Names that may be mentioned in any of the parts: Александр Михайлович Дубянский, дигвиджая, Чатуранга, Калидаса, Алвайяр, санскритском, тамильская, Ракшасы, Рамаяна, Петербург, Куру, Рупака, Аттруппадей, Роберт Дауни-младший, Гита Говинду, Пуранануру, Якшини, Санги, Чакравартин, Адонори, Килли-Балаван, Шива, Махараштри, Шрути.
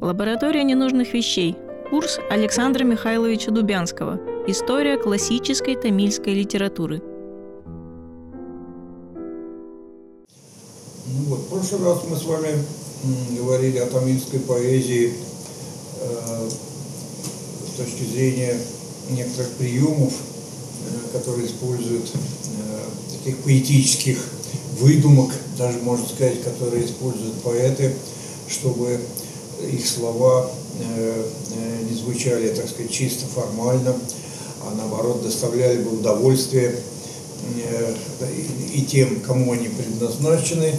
Лаборатория ненужных вещей. Курс Александра Михайловича Дубянского. История классической тамильской литературы. Ну вот, в прошлый раз мы с вами говорили о тамильской поэзии с точки зрения некоторых приемов, которые используют таких поэтических выдумок, даже можно сказать, которые используют поэты, чтобы их слова не звучали, так сказать, чисто формально, а наоборот доставляли бы удовольствие и тем, кому они предназначены,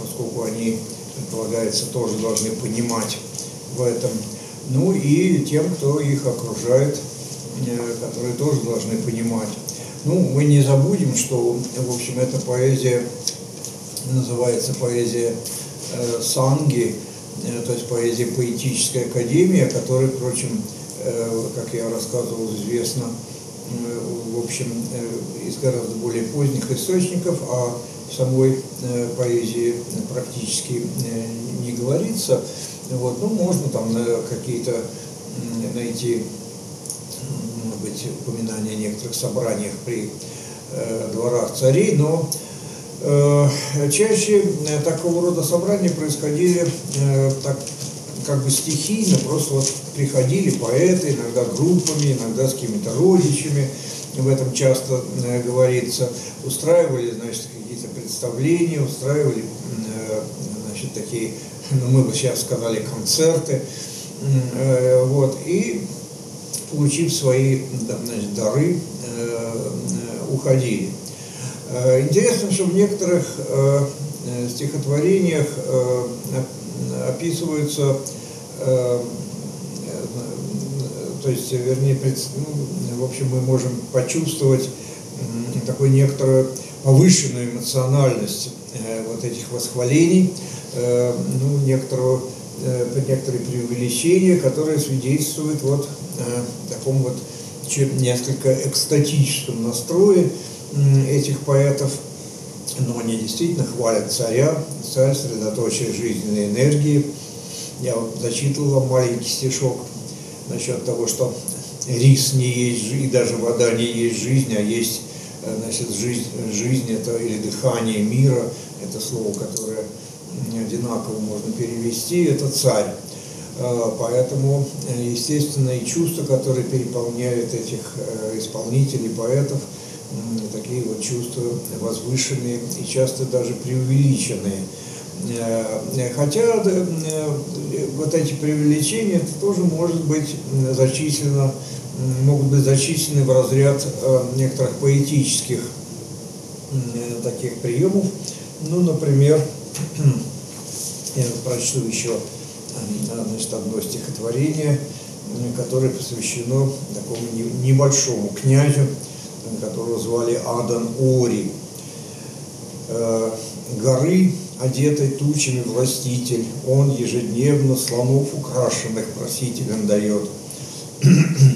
поскольку они, предполагается, тоже должны понимать в этом. Ну и тем, кто их окружает, которые тоже должны понимать. Ну, мы не забудем, что, в общем, эта поэзия называется поэзия Санги, то есть поэзия поэтической академии, о которой, впрочем, как я рассказывал, известно, в общем, из гораздо более поздних источников, а в самой поэзии практически не говорится. Вот, ну, можно там какие-то найти, может быть, упоминания о некоторых собраниях при дворах царей, но чаще такого рода собрания происходили так, как бы стихийно, просто вот приходили поэты, иногда группами, иногда с какими-то родичами, в этом часто говорится, устраивали, значит, какие-то представления, устраивали, значит, такие, ну, мы бы сейчас сказали, концерты, вот, и, получив свои, значит, дары, уходили. Интересно, что в некоторых стихотворениях описываются, то есть, вернее, в общем, мы можем почувствовать такую некоторую повышенную эмоциональность вот этих восхвалений, ну, некоторые преувеличения, которые свидетельствуют вот о таком вот несколько экстатическом настрое этих поэтов, но они действительно хвалят царя, царь – средоточие жизненной энергии. Я вот зачитывал вам маленький стишок насчет того, что рис не есть, и даже вода не есть жизнь, а есть, значит, жизнь это, или дыхание мира, это слово, которое одинаково можно перевести, это царь. Поэтому, естественно, и чувства, которые переполняют этих исполнителей, поэтов, такие вот чувства возвышенные и часто даже преувеличенные. Хотя вот эти преувеличения тоже могут быть зачислены в разряд некоторых поэтических таких приемов. Ну, например, я прочту еще, значит, одно стихотворение, которое посвящено такому небольшому князю, которого звали Адонори. Горы, одетой тучами властитель, он ежедневно слонов украшенных просителям дает.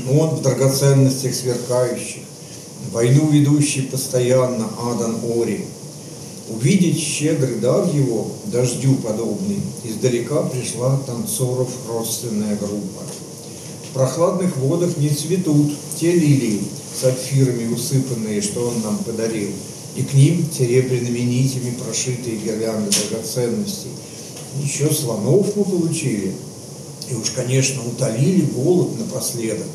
Он в драгоценностях сверкающих, войну ведущий постоянно Адонори. Увидеть щедрый дар его, дождю подобный, издалека пришла танцоров родственная группа. В прохладных водах не цветут те лилии, сапфирами усыпанные, что он нам подарил, и к ним серебряными нитями прошитые гирлянды драгоценностей. Еще слонов мы получили, и уж, конечно, утолили голод напоследок,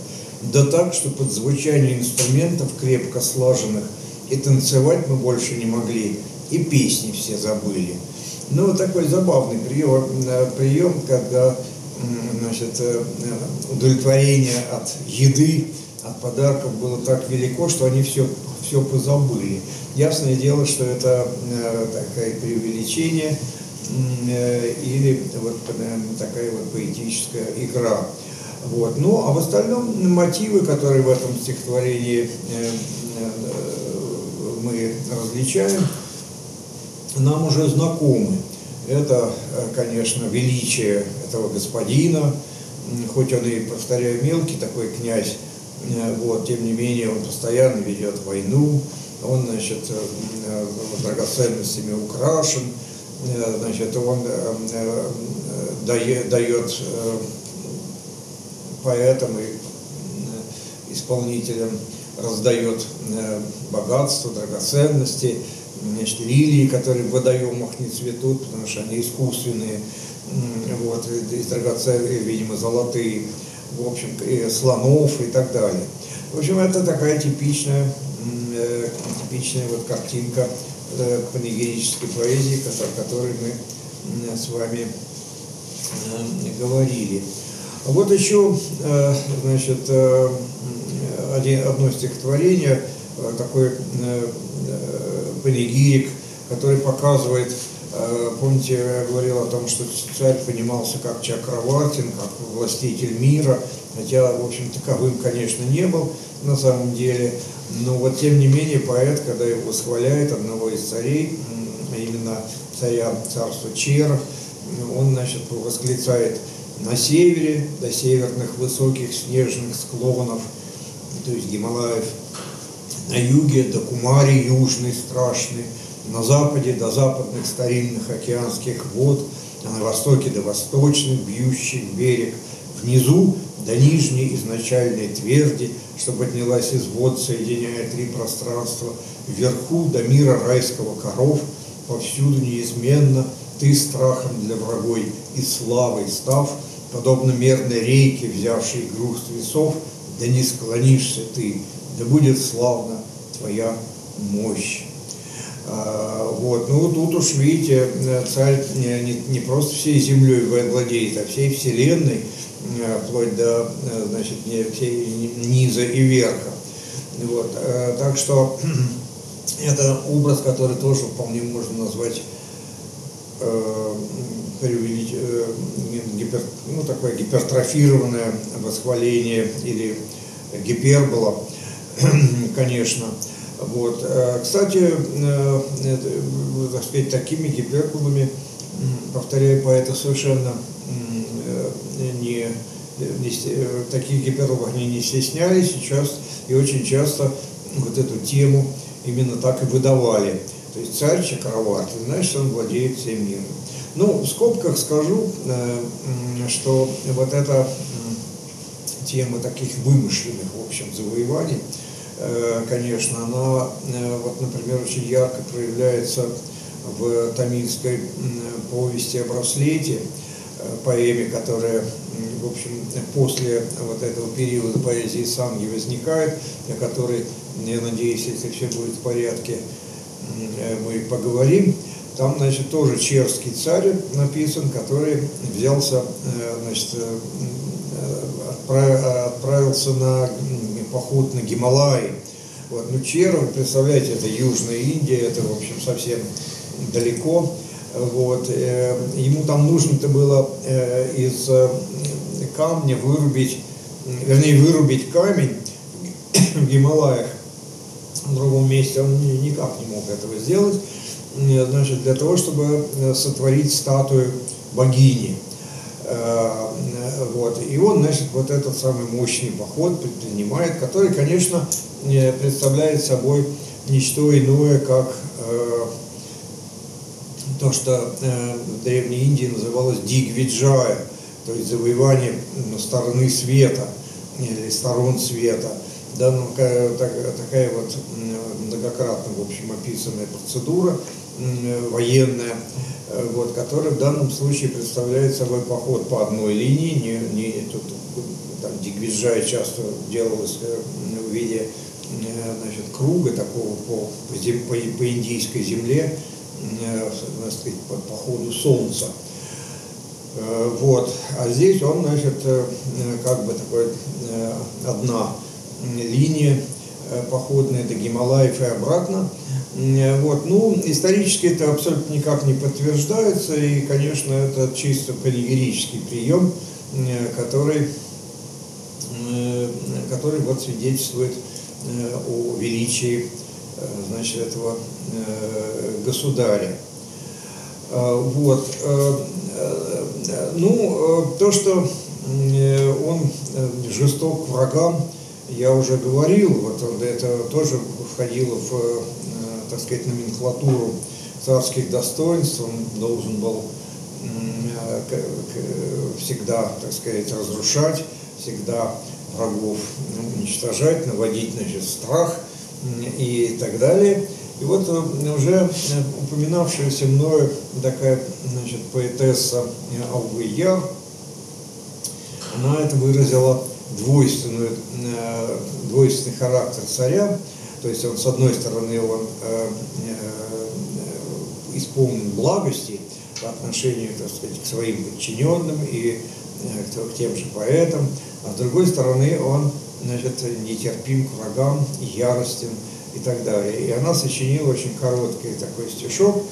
да так, что под звучание инструментов крепко слаженных и танцевать мы больше не могли, и песни все забыли. Ну, такой забавный прием, когда, значит, удовлетворение от еды, от подарков было так велико, что они все позабыли. Ясное дело, что это такое преувеличение или вот такая вот поэтическая игра. Вот. Ну, а в остальном мотивы, которые в этом стихотворении мы различаем, нам уже знакомы. Это, конечно, величие этого господина, хоть он и, повторяю, мелкий такой князь, вот, тем не менее, он постоянно ведет войну, он, значит, драгоценностями украшен, значит, он дает поэтам и исполнителям, раздает богатство, драгоценности, значит, лилии, которые в водоемах не цветут, потому что они искусственные, вот, и драгоценные, видимо, золотые, в общем, и слонов и так далее. В общем, это такая типичная, вот картинка панегирической поэзии, о которой мы с вами говорили. Вот еще, значит, одно стихотворение, такой панегирик, который показывает, помните, я говорил о том, что царь понимался как Чакравартин, как властитель мира, хотя, в общем, таковым, конечно, не был на самом деле, но вот тем не менее поэт, когда его восхваляет, одного из царей, именно царя царства Черов, он, значит, восклицает: «На севере, до северных высоких снежных склонов», то есть Гималаев, «на юге до Кумари южной страшной, на западе до западных старинных океанских вод, а на востоке до восточных бьющих берег, внизу до нижней изначальной тверди, что поднялась из вод, соединяя три пространства, вверху до мира райского коров, повсюду неизменно ты страхом для врагой и славой став, подобно мерной рейке, взявшей груз весов, да не склонишься ты, да будет славна твоя мощь». Вот. Ну, тут уж, видите, царь не просто всей землей владеет, а всей вселенной, вплоть до, значит, всей низа и верха. Вот. Так что это образ, который тоже вполне можно назвать такое гипертрофированное восхваление или гипербола, конечно. Вот. Кстати, так сказать, такими гиперболами, повторяю, поэта совершенно таких гиперболов они не стеснялись сейчас, и очень часто вот эту тему именно так и выдавали. То есть царь Чакраварти, значит, он владеет всем миром. Ну, в скобках скажу, что вот эта тема таких вымышленных, в общем, завоеваний, конечно, она, вот, например, очень ярко проявляется в тамильской повести о браслете, поэме, которая, в общем, после вот этого периода поэзии Санги возникает, о которой, я надеюсь, если все будет в порядке, мы поговорим. Там, значит, тоже черский царь написан, который взялся, значит, отправился на поход на Гималаи. Вот. Ну, Черов, представляете, это Южная Индия, это, в общем, совсем далеко. Вот. Ему там нужно-то было из камня вырубить, вернее, вырубить камень в Гималаях. В другом месте он никак не мог этого сделать, значит, для того, чтобы сотворить статую богини. Вот. И он, значит, вот этот самый мощный поход предпринимает, который, конечно, представляет собой не что иное, как то, что в Древней Индии называлось дигвиджая, то есть завоевание стороны света или сторон света. Да, ну, такая вот многократно, в общем, описанная процедура военная, вот, которая в данном случае представляет собой поход по одной линии, дигвиджая часто делалось в виде, значит, круга такого по индийской земле, так сказать, по ходу солнца. Вот. А здесь он, значит, как бы такой одна линия походная до Гималаев и обратно. Вот. Ну, исторически это абсолютно никак не подтверждается, и, конечно, это чисто панегирический прием, который вот свидетельствует о величии, значит, этого государя. Вот. Ну, то, что он жесток к врагам, я уже говорил, вот это тоже входило в, так сказать, номенклатуру царских достоинств, он должен был всегда, так сказать, разрушать, всегда врагов уничтожать, наводить, значит, страх и так далее. И вот уже упоминавшаяся мною такая, значит, поэтесса Алвайяр, она это выразила двойственный характер царя, то есть он, с одной стороны, он исполнен благости по отношению, так сказать, к своим подчиненным и к тем же поэтам, а с другой стороны, он, значит, нетерпим к врагам, яростен и так далее. И она сочинила очень короткий такой стишок,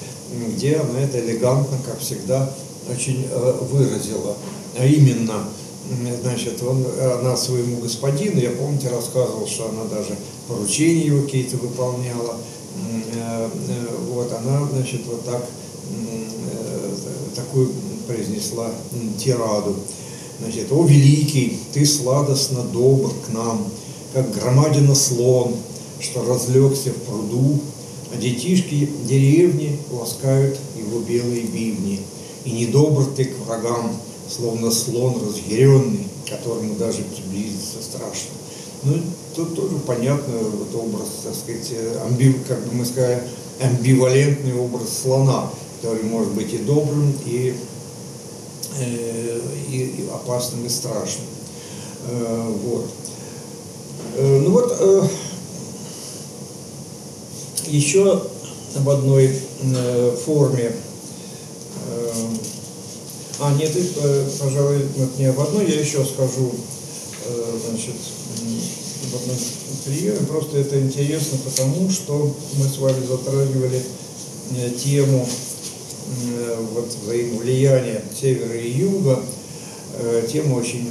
где она это элегантно, как всегда, очень выразила. А именно, значит, она своему господину, я помните, рассказывал, что она даже поручения его какие-то выполняла. Вот она, значит, вот так, такую произнесла тираду. Значит: «О, великий, ты сладостно добр к нам, как громадина слон, что разлегся в пруду, а детишки деревни ласкают его белые бивни. И недобр ты к врагам, словно слон разъяренный, которому даже приблизиться страшно». Ну, тут тоже понятно вот образ, так сказать, как бы мы сказали, амбивалентный образ слона, который может быть и добрым, и опасным, и страшным. Вот. Ну вот, еще об одной форме, нет, пожалуй, вот не об одной, я еще скажу, значит, об одном приеме. Просто это интересно, потому что мы с вами затрагивали тему вот взаимовлияния севера и юга, тема очень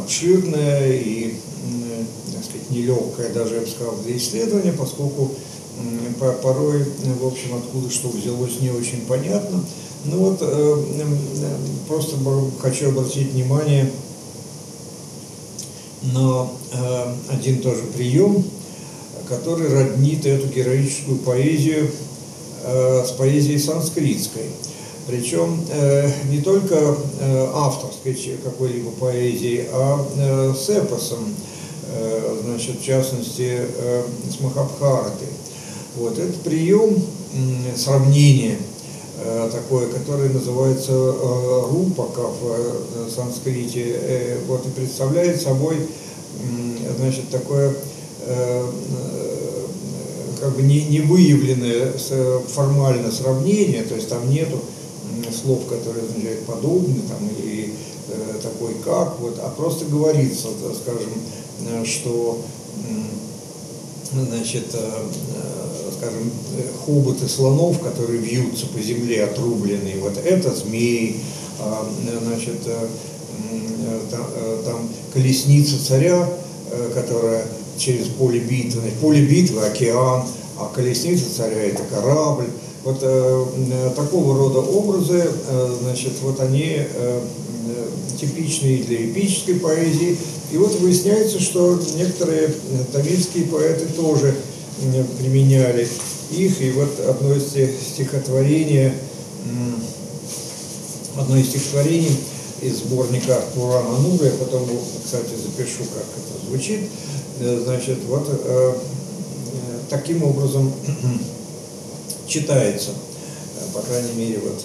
обширная и, так сказать, нелегкая, даже, я бы сказал, для исследования, поскольку порой, в общем, откуда что взялось, не очень понятно. Ну вот, просто хочу обратить внимание на один тоже прием, который роднит эту героическую поэзию с поэзией санскритской. Причем не только авторской какой-либо поэзии, а с эпосом, значит, в частности, с Махабхараты. Вот этот прием сравнения такое, которое называется рупака в санскрите, вот, и представляет собой, значит, такое как бы невыявленное формально сравнение, то есть там нету слов, которые означают подобный там, или такой как, вот, а просто говорится, так скажем, что, значит, скажем, хоботы слонов, которые вьются по земле, отрубленные, вот это змеи, значит, там колесница царя, которая через поле битвы океан, а колесница царя это корабль. Вот такого рода образы, значит, вот они типичные для эпической поэзии. И вот выясняется, что некоторые тамильские поэты тоже применяли их. И вот одно из стихотворений из сборника Пуранануру, я потом, кстати, запишу, как это звучит, значит, вот таким образом читается, по крайней мере, вот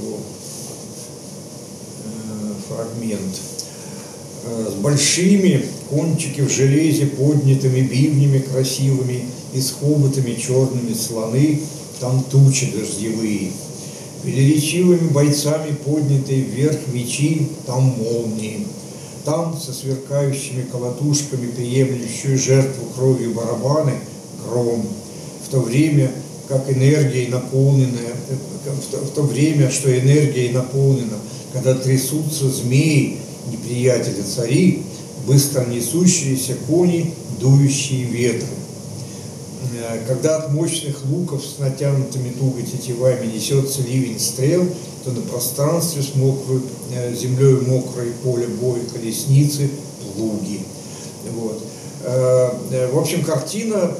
его фрагмент. С большими кончики в железе поднятыми бивнями красивыми и с хоботами черными слоны, там тучи дождевые. Велеречивыми бойцами поднятые вверх мечи, там молнии. Там со сверкающими колотушками, приемлющую жертву кровью барабаны, гром. В то время, как энергией наполненная, что энергией наполнена, когда трясутся змеи, неприятели цари, быстро несущиеся кони, дующие ветры. Когда от мощных луков с натянутыми туго тетивами несется ливень стрел, то на пространстве с землей мокрое поле боя колесницы, плуги. Вот. В общем, картина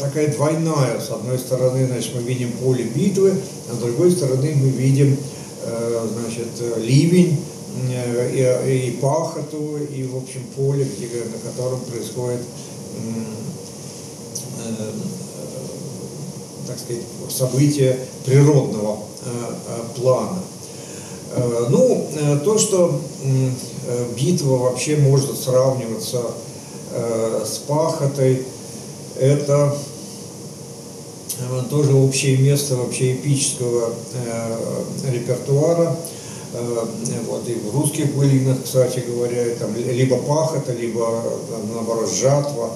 такая двойная. С одной стороны, значит, мы видим поле битвы, а с другой стороны мы видим, значит, ливень и пахоту, и, в общем, поле, где, на котором происходит, так сказать, события природного плана. Ну, то, что битва вообще может сравниваться с пахотой, это тоже общее место вообще эпического репертуара. Вот, и в русских былинах, кстати говоря, там либо пахота, либо там, наоборот, жатва.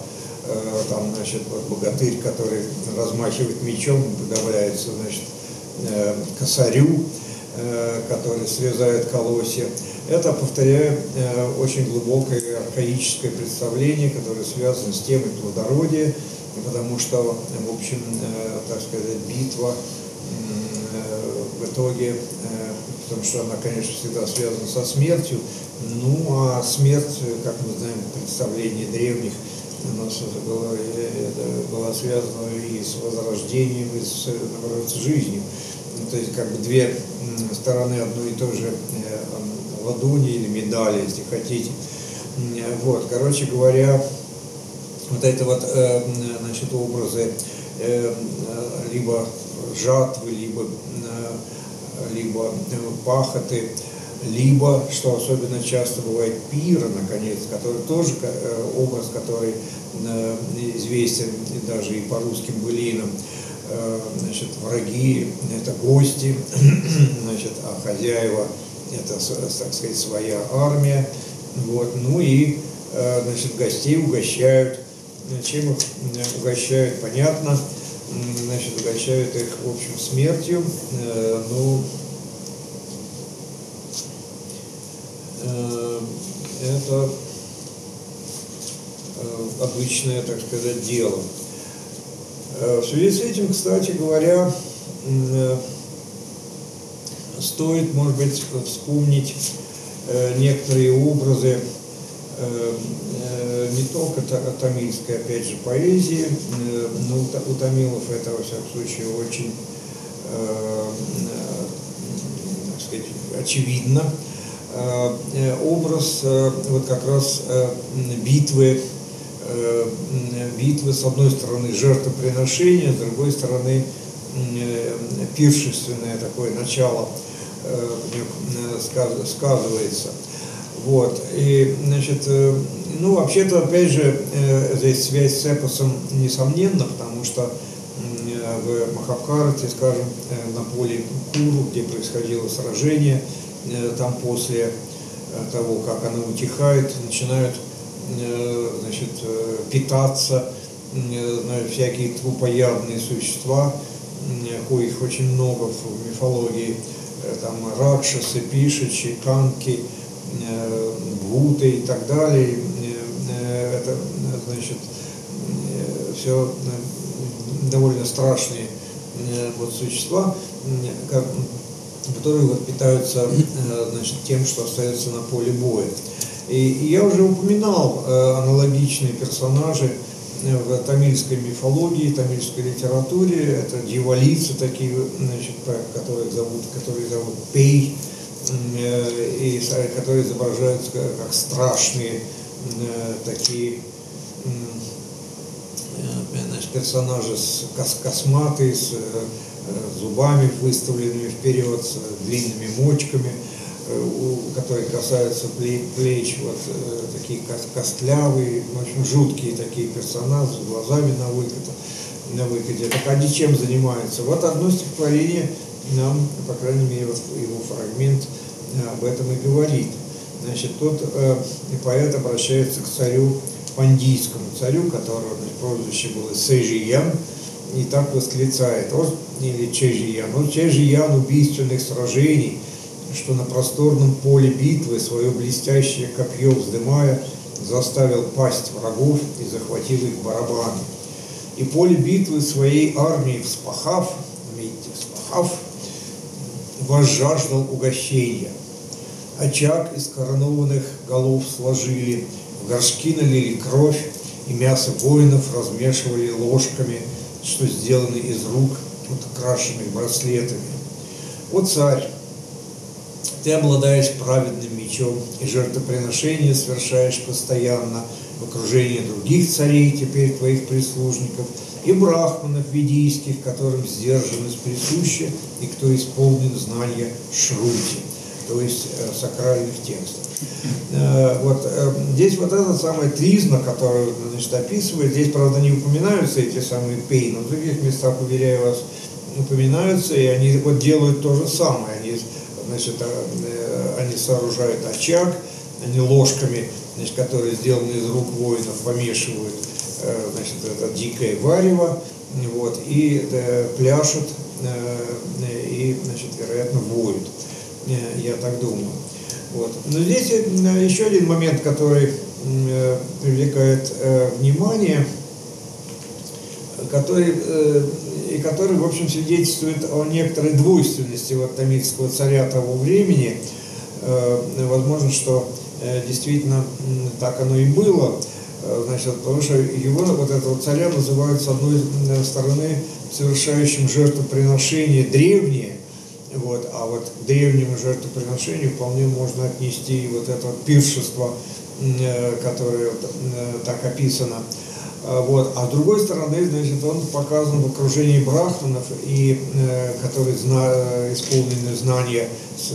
Там, значит, вот богатырь, который размахивает мечом, подавляется, значит, косарю, который срезает колосья. Это, повторяю, очень глубокое архаическое представление, которое связано с темой плодородия, потому что, в общем, так сказать, битва в итоге, потому что она, конечно, всегда связана со смертью, ну а смерть, как мы знаем, представление древних, у нас это было связано и с возрождением, и с, наоборот, с жизнью. То есть как бы две стороны одной и той же ладони или медали, если хотите. Вот, короче говоря, вот это вот, значит, образы либо жатвы, либо пахоты, либо, что особенно часто бывает, пира, наконец, который тоже образ, который известен даже и по русским былинам. Значит, враги – это гости, значит, а хозяева – это, так сказать, своя армия. Вот. Ну и, значит, гостей угощают. Чем их угощают, понятно. Значит, угощают их, в общем, смертью. Ну, это обычное, так сказать, дело. В связи с этим, кстати говоря, стоит, может быть, вспомнить некоторые образы не только тамильской, опять же, поэзии, но у тамилов это, во всяком случае, очень, так сказать, очевидно. Образ вот как раз битвы, с одной стороны, жертвоприношения, с другой стороны, пиршественное такое начало сказывается. Вот. И, значит, ну, вообще-то, опять же, здесь связь с эпосом несомненно, потому что в Махабхарате, скажем, на поле Куру, где происходило сражение, там после того, как она утихает, начинают, значит, питаться, значит, всякие трупоядные существа, коих очень много в мифологии, там ракшасы, пишачи, канки, буты и так далее. Это, значит, все довольно страшные вот существа, которые вот питаются, значит, тем, что остается на поле боя. И я уже упоминал аналогичные персонажи в тамильской мифологии, тамильской литературе. Это дьяволицы такие, значит, которые зовут Пей, и которые изображаются как страшные такие, значит, персонажи с косматой, с зубами выставленными вперед, с длинными мочками, которые касаются плеч, вот такие костлявые, в общем, жуткие такие персонажи с глазами на выкате. Так они чем занимаются? Вот одно стихотворение нам, по крайней мере, вот его фрагмент об этом и говорит. Значит, тот поэт обращается к царю пандийскому, царю, которого, значит, прозвище было Сежиян, и так восклицает, или Сежиян: «О, Сежиян убийственных сражений, что на просторном поле битвы свое блестящее копье вздымая заставил пасть врагов и захватил их барабаны. И поле битвы своей армии вспахав, видите, вспахав, возжаждал угощения. Очаг из коронованных голов сложили, в горшки налили кровь и мясо воинов размешивали ложками, что сделаны из рук, украшенных браслетами. О царь, ты обладаешь праведным мечом, и жертвоприношения совершаешь постоянно в окружении других царей, теперь твоих прислужников, и брахманов ведийских, которым сдержанность присуща, и кто исполнен знания Шрути, то есть сакральных текстов. Вот здесь вот эта самая тризна, которую, значит, описывает, здесь, правда, не упоминаются эти самые пей, но в других местах, уверяю вас, упоминаются, и они вот делают то же самое. Они, значит, они сооружают очаг, они ложками, значит, которые сделаны из рук воинов, помешивают, значит, это дикое варево, вот, и пляшут, и, значит, вероятно, воют, я так думаю. Вот. Но здесь еще один момент, который привлекает внимание, который, в общем, свидетельствует о некоторой двойственности вот тамильского царя того времени. Возможно, что действительно так оно и было. Значит, потому что его, вот этого царя, называют, с одной стороны, совершающим жертвоприношение древнее, вот, а вот к древнему жертвоприношению вполне можно отнести и вот это пиршество, которое так описано. Вот. А с другой стороны, значит, он показан в окружении брахманов, и, которые исполнены знания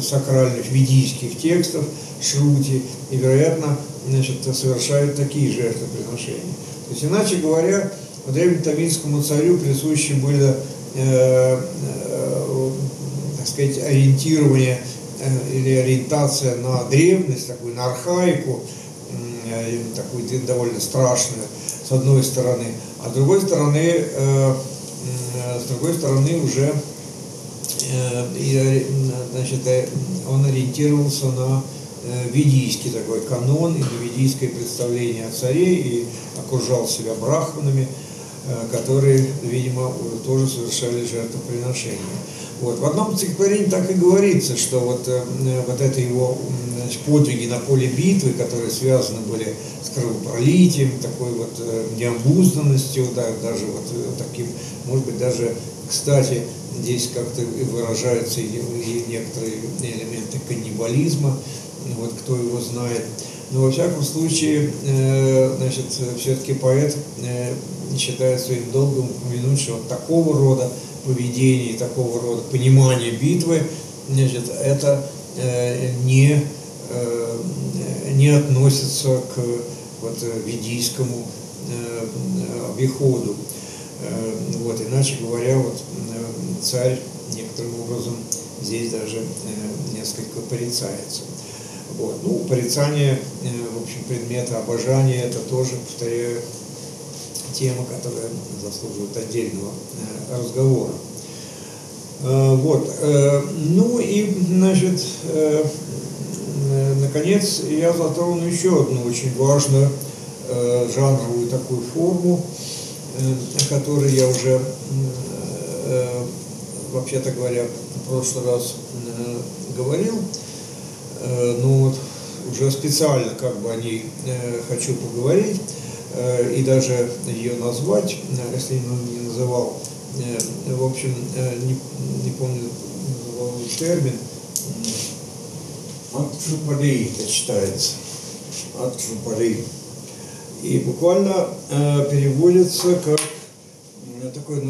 сакральных ведийских текстов, шрути, и, вероятно, значит, совершают такие жертвоприношения. То есть, иначе говоря, древнетамильскому царю присущи были, так сказать, ориентирование или ориентация на древность, такую, на архаику, такую довольно страшную, с одной стороны, а с другой стороны уже, значит, он ориентировался на ведийский такой канон и на ведийское представление о царе, и окружал себя брахманами, которые, видимо, тоже совершали жертвоприношения. Вот. В одном стихотворении так и говорится, что вот это его, значит, подвиги на поле битвы, которые связаны были с кровопролитием, такой вот необузданностью, да, даже вот таким, может быть, даже, кстати, здесь как-то выражаются и некоторые элементы каннибализма, вот кто его знает. Но, во всяком случае, значит, все-таки поэт считает своим долгом упомянуть, что вот такого рода поведение, такого рода понимание битвы, значит, это не относится к вот ведийскому обиходу. Вот, иначе говоря, вот царь некоторым образом здесь даже несколько порицается. Вот. Ну, порицание, в общем, предмета обожания, это тоже, повторяю, тема, которая заслуживает отдельного разговора. Вот. Ну и, значит, наконец, я затрону еще одну очень важную жанровую такую форму, о которой я уже, вообще-то говоря, в прошлый раз говорил, но вот уже специально как бы о ней хочу поговорить и даже ее назвать, если не называл, в общем, не помню термин, Аттруппадей это читается, Аттруппадей, и буквально переводится как такое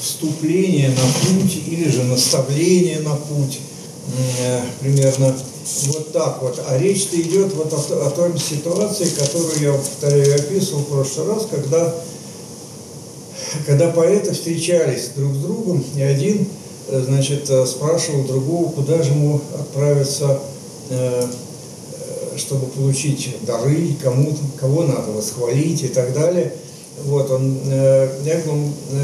вступление на путь или же наставление на путь, примерно вот так вот. А речь-то идет вот о той ситуации, которую я, повторяю, описывал в прошлый раз, когда поэты встречались друг с другом, и один, значит, спрашивал другого, куда же ему отправиться, чтобы получить дары, кого надо восхвалить и так далее. Вот он, я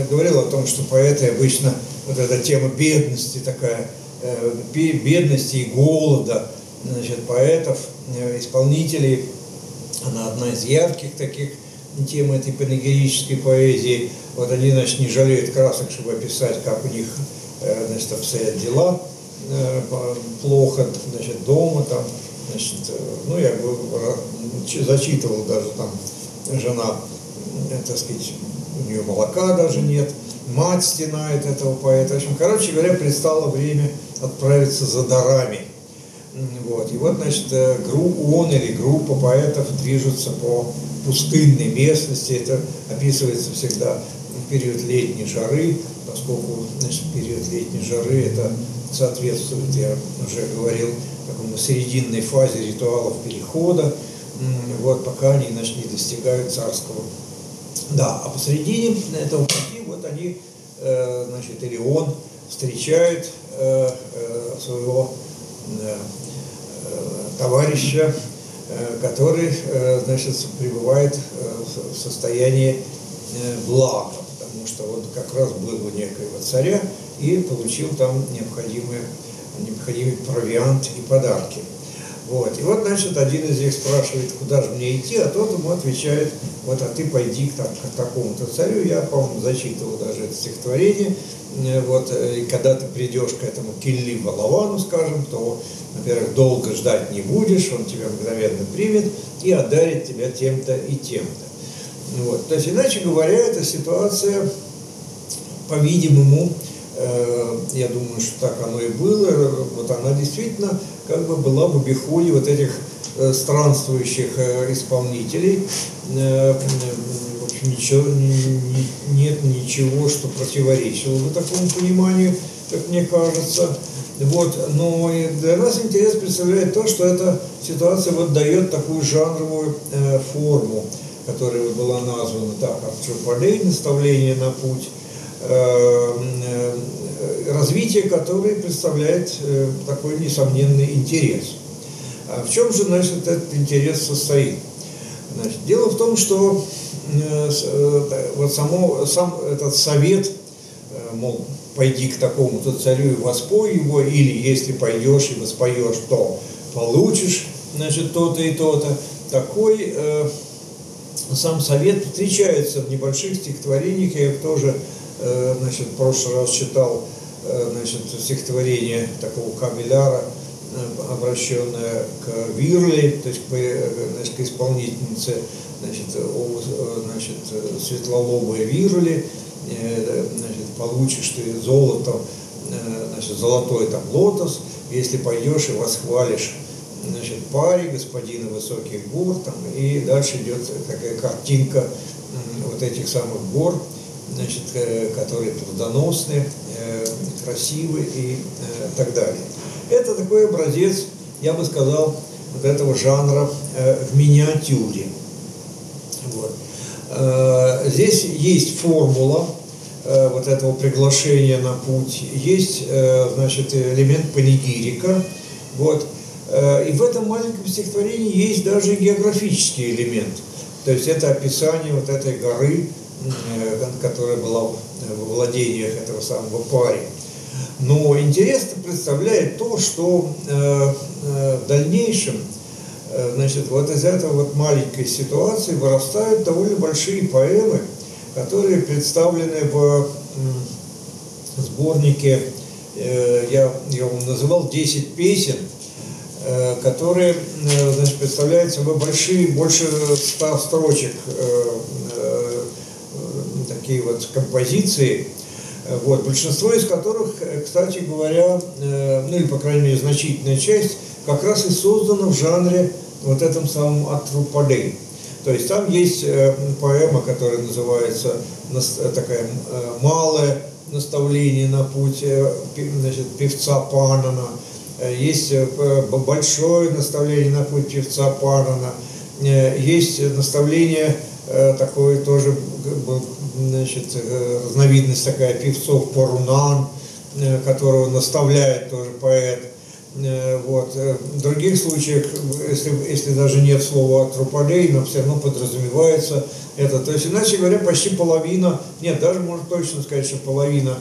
говорил о том, что поэты обычно, вот эта тема бедности такая, бедности и голода, значит, поэтов, исполнителей, она одна из ярких таких тем этой панегирической поэзии. Вот они, значит, не жалеют красок, чтобы описать, как у них, значит, обстоят дела плохо, значит, дома там, значит, ну я зачитывал даже там жена, так сказать, у нее молока даже нет, мать стенает этого поэта. В общем, короче говоря, пристало время отправиться за дарами. Вот. И вот, значит, он или группа поэтов движутся по пустынной местности. Это описывается всегда в период летней жары, поскольку, значит, период летней жары это соответствует, я уже говорил, такому серединной фазе ритуалов перехода, вот, пока они, значит, не достигают царского. Да, а посредине этого пути вот они, значит, или он встречает своего товарища, который, значит, пребывает в состоянии блага, потому что он как раз был у некоего царя и получил там необходимый провиант и подарки. Вот. И вот, значит, один из них спрашивает, куда же мне идти, а тот ему отвечает, вот, а ты пойди к такому-то царю. Я, по-моему, зачитывал даже это стихотворение. Вот. И когда ты придешь к этому Килли-Балавану, скажем, то, во-первых, долго ждать не будешь, он тебя мгновенно примет и одарит тебя тем-то и тем-то. Вот. То есть, иначе говоря, эта ситуация, по-видимому, я думаю, что так оно и было, вот она действительно как бы была в обиходе вот этих странствующих исполнителей. В общем, нет ничего, что противоречило бы такому пониманию, как мне кажется. Вот. Но для нас интерес представляет то, что эта ситуация вот дает такую жанровую форму, которая была названа так, «Аттруппадей», «Наставление на путь», развитие которой представляет такой несомненный интерес. А в чем же, значит, этот интерес состоит? Значит, дело в том, что вот сам этот совет, мол, пойди к такому-то царю и воспой его, или если пойдешь и воспоешь, то получишь, значит, то-то и то-то, такой сам совет встречается в небольших стихотворениях. Я их тоже, значит, в прошлый раз читал, значит, стихотворение такого кабеляра, обращенное к Вирли, то есть, значит, к исполнительнице, значит, светлолобой Вирли, значит, получишь ты золото, значит, золотой там лотос, если пойдешь и восхвалишь, значит, паре господина высоких гор, там, и дальше идет такая картинка вот этих самых гор, значит, которые плодоносны, красивы и так далее. Это такой образец, я бы сказал, вот этого жанра в миниатюре. Вот. Здесь есть формула вот этого приглашения на путь, есть, значит, элемент панигирика. Вот. И в этом маленьком стихотворении есть даже географический элемент. То есть это описание вот этой горы, которая была во владениях этого самого пари. Но интересно представляет то, что в дальнейшем, значит, вот из этой вот маленькой ситуации вырастают довольно большие поэмы, которые представлены в сборнике, я его называл «10 песен», которые, значит, представляют собой большие, больше 100 строчек, такие вот композиции, вот, большинство из которых, кстати говоря, ну или, по крайней мере, значительная часть, как раз и создана в жанре вот этом самом «Аттруппадей». То есть там есть поэма, которая называется такая «Малое наставление на путь», значит, певца Панана, есть большое наставление на путь певца Панана, есть наставление такое тоже, значит, разновидность такая певцов Пурунан, которого наставляет тоже поэт. Вот. В других случаях, если даже нет слова «Аттруппадей», но все равно подразумевается это. То есть, иначе говоря, почти половина, нет, даже можно точно сказать, что половина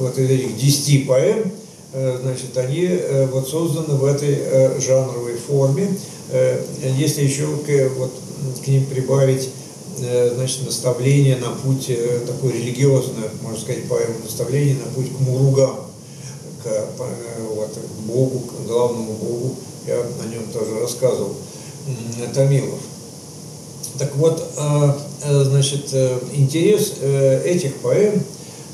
вот этих 10 поэм, значит, они вот созданы в этой жанровой форме. Если еще вот к ним прибавить, значит, наставление на путь, такое религиозное, можно сказать, поэму «Наставление на путь к Муругану», вот, к богу, к главному богу, я о нем тоже рассказывал, Томилов. Так вот, значит, интерес этих поэм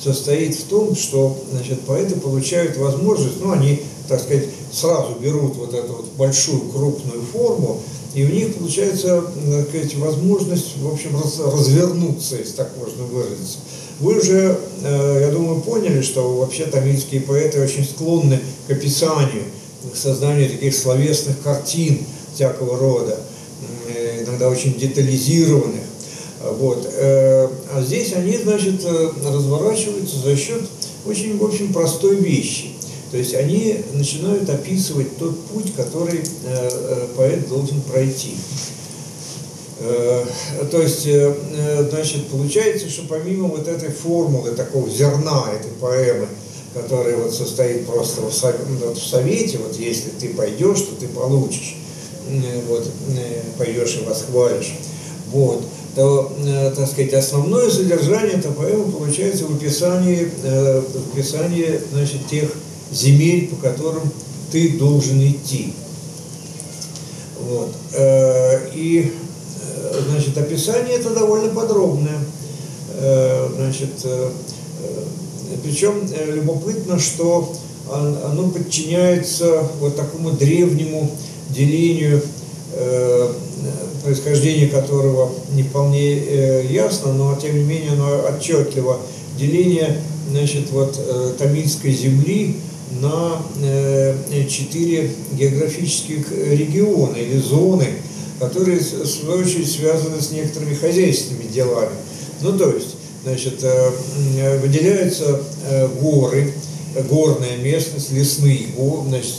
состоит в том, что, значит, поэты получают возможность, ну, они, так сказать, сразу берут вот эту вот большую крупную форму, и у них получается, так сказать, возможность, в общем, развернуться, если так можно выразиться. Вы уже, я думаю, поняли, что вообще тамильские поэты очень склонны к описанию, к созданию таких словесных картин всякого рода, иногда очень детализированных. Вот. А здесь они, значит, разворачиваются за счет очень, в общем, простой вещи. То есть они начинают описывать тот путь, который поэт должен пройти. То есть, значит, получается, что помимо вот этой формулы, такого зерна этой поэмы, которая вот состоит просто в совете, вот если ты пойдешь, то ты получишь, вот, пойдешь и восхвалишь, вот, то, так сказать, основное содержание этой поэмы получается в описании, значит, тех земель, по которым ты должен идти. Вот. И, значит, описание это довольно подробное. Значит, причем любопытно, что оно подчиняется вот такому древнему делению, происхождение которого не вполне ясно, но тем не менее оно отчетливо. Деление, значит, вот, тамильской земли на 4 географических региона или зоны, которые, в свою очередь, связаны с некоторыми хозяйственными делами. Ну, то есть, значит, выделяются горы, горная местность, лесные горы, значит,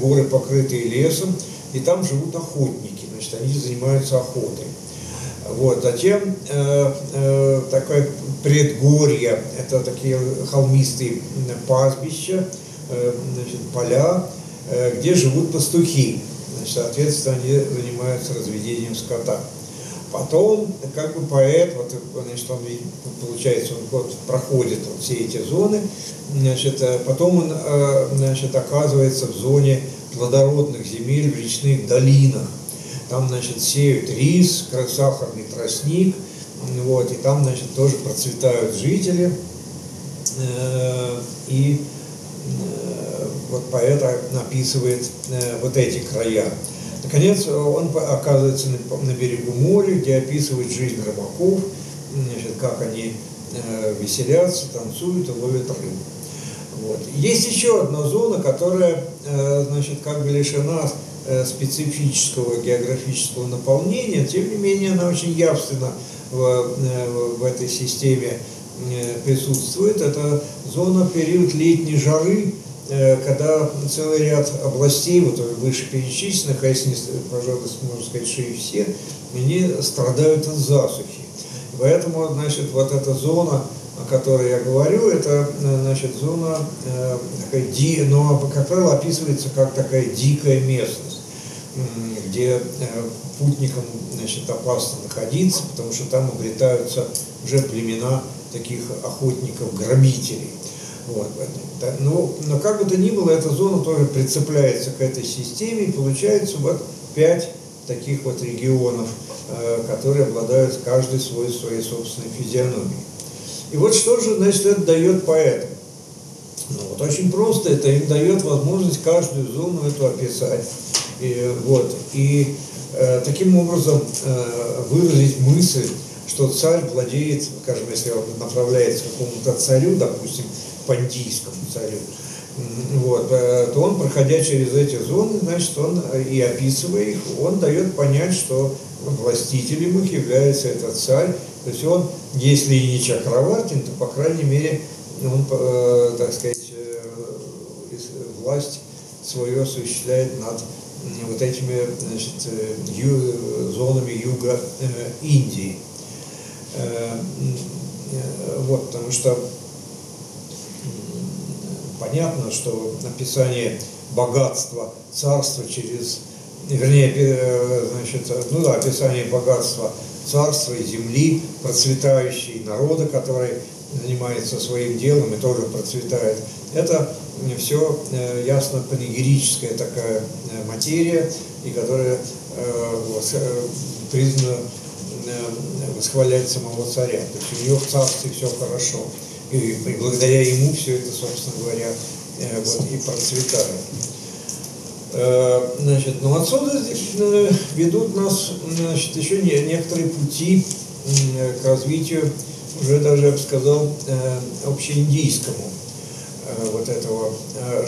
горы, покрытые лесом, и там живут охотники, значит, они занимаются охотой. Вот, затем такое предгорье, это такие холмистые пастбища, значит, поля, где живут пастухи. Значит, соответственно, они занимаются разведением скота. Потом, как бы поэт, вот, значит, он, получается, он вот проходит вот все эти зоны, значит, потом он, значит, оказывается в зоне плодородных земель в речных долинах. Там, значит, сеют рис, сахарный тростник, вот, и там, значит, тоже процветают жители. И вот поэт описывает вот эти края. Наконец, он оказывается на берегу моря, где описывает жизнь рыбаков, значит, как они веселятся, танцуют и ловят рыбу. Вот. Есть еще одна зона, которая, значит, как бы лишена специфического географического наполнения, тем не менее она очень явственно в этой системе присутствует. Это зона, период летней жары, когда целый ряд областей, вот вышеперечисленных, а если, пожалуй, можно сказать, что и все, они страдают от засухи. Поэтому, значит, вот эта зона, о которой я говорю, это, значит, зона, такая, но, как правило, описывается как такая дикая местность, где путникам, значит, опасно находиться, потому что там обретаются уже племена таких охотников-грабителей. Вот. Но как бы то ни было, эта зона тоже прицепляется к этой системе, и получается вот 5 таких вот регионов, которые обладают каждый своей собственной физиономией. И вот что же, значит, это дает поэтам? Ну, вот очень просто, это им дает возможность каждую зону эту описать. И, вот, и таким образом выразить мысль, что царь владеет, скажем, если он направляется к какому-то царю, допустим, пандийскому царю, вот, то он, проходя через эти зоны, значит, он, и описывая их, он дает понять, что властителем их является этот царь. То есть он, если и не Чакравартин, то, по крайней мере, он, так сказать, власть свою осуществляет над вот этими, значит, зонами юга Индии. Вот, потому что понятно, что описание богатства царства через, вернее, значит, ну да, описание богатства царства и земли, процветающие народы, которые занимаются своим делом и тоже процветают. Это все ясно панигерическая такая материя, и которая признана восхвалять самого царя. То есть у нее в царстве все хорошо. И благодаря ему все это, собственно говоря, вот и процветает. Значит, ну отсюда ведут нас, значит, еще некоторые пути к развитию, уже даже, я бы сказал, общеиндийскому вот этого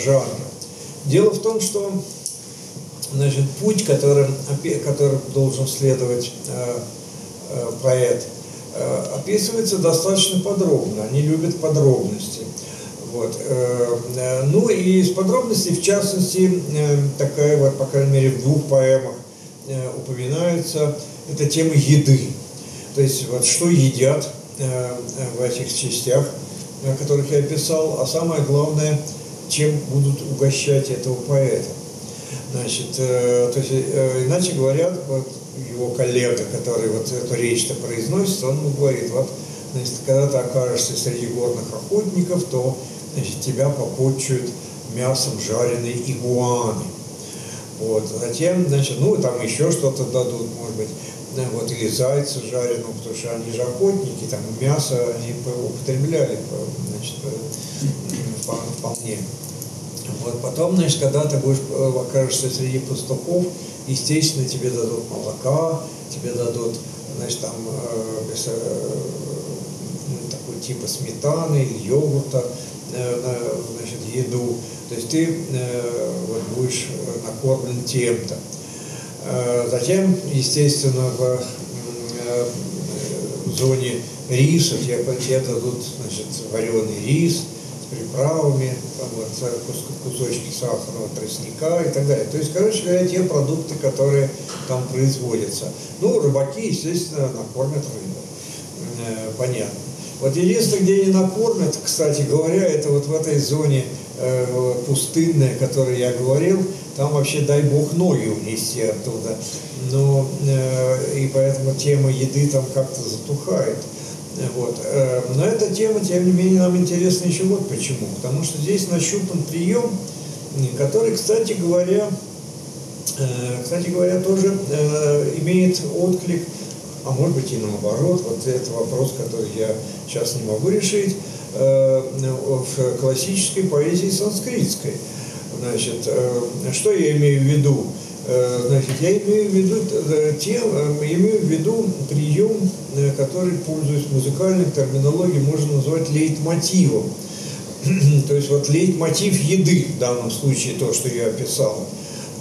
жанра. Дело в том, что, значит, путь, который должен следовать поэт, описывается достаточно подробно. Они любят подробности. Вот. Ну и из подробностей, в частности, такая вот, по крайней мере, в двух поэмах упоминается, это тема еды. То есть вот что едят в этих частях, о которых я описал, а самое главное, чем будут угощать этого поэта. Значит, то есть, иначе говоря, вот его коллега, который вот эту речь-то произносит, он ему говорит, вот, значит, когда ты окажешься среди горных охотников, то, значит, тебя попотчуют мясом жареной игуаны. Вот. Затем, значит, ну там еще что-то дадут, может быть, вот, или зайца жареного, потому что они же охотники, там мясо они употребляли, значит, вполне. Вот. Потом, значит, когда ты будешь, окажешься среди пастухов, естественно, тебе дадут молока, тебе дадут, значит, там, такой типа сметаны, йогурта, значит, еду. То есть ты вот, будешь накормлен тем-то. Затем, естественно, в зоне риса тебе дадут, значит, вареный рис с приправами, там, вот, кусочки сахарного тростника и так далее. То есть, короче говоря, те продукты, которые там производятся. Ну, рыбаки, естественно, накормят рыбу. Понятно. Вот единственное, где не накормят, кстати говоря, это вот в этой зоне пустынной, о которой я говорил, там вообще дай бог ноги унести оттуда. Но, и поэтому тема еды там как-то затухает. Вот. Но эта тема, тем не менее, нам интересна еще вот почему. Потому что здесь нащупан прием, который, кстати говоря, тоже имеет отклик. А может быть и наоборот, вот это вопрос, который я сейчас не могу решить, в классической поэзии санскритской. Значит, что я имею в виду? Значит, я имею в виду прием, который, пользуясь музыкальной терминологией, можно назвать лейтмотивом. То есть вот лейтмотив еды, в данном случае то, что я описал.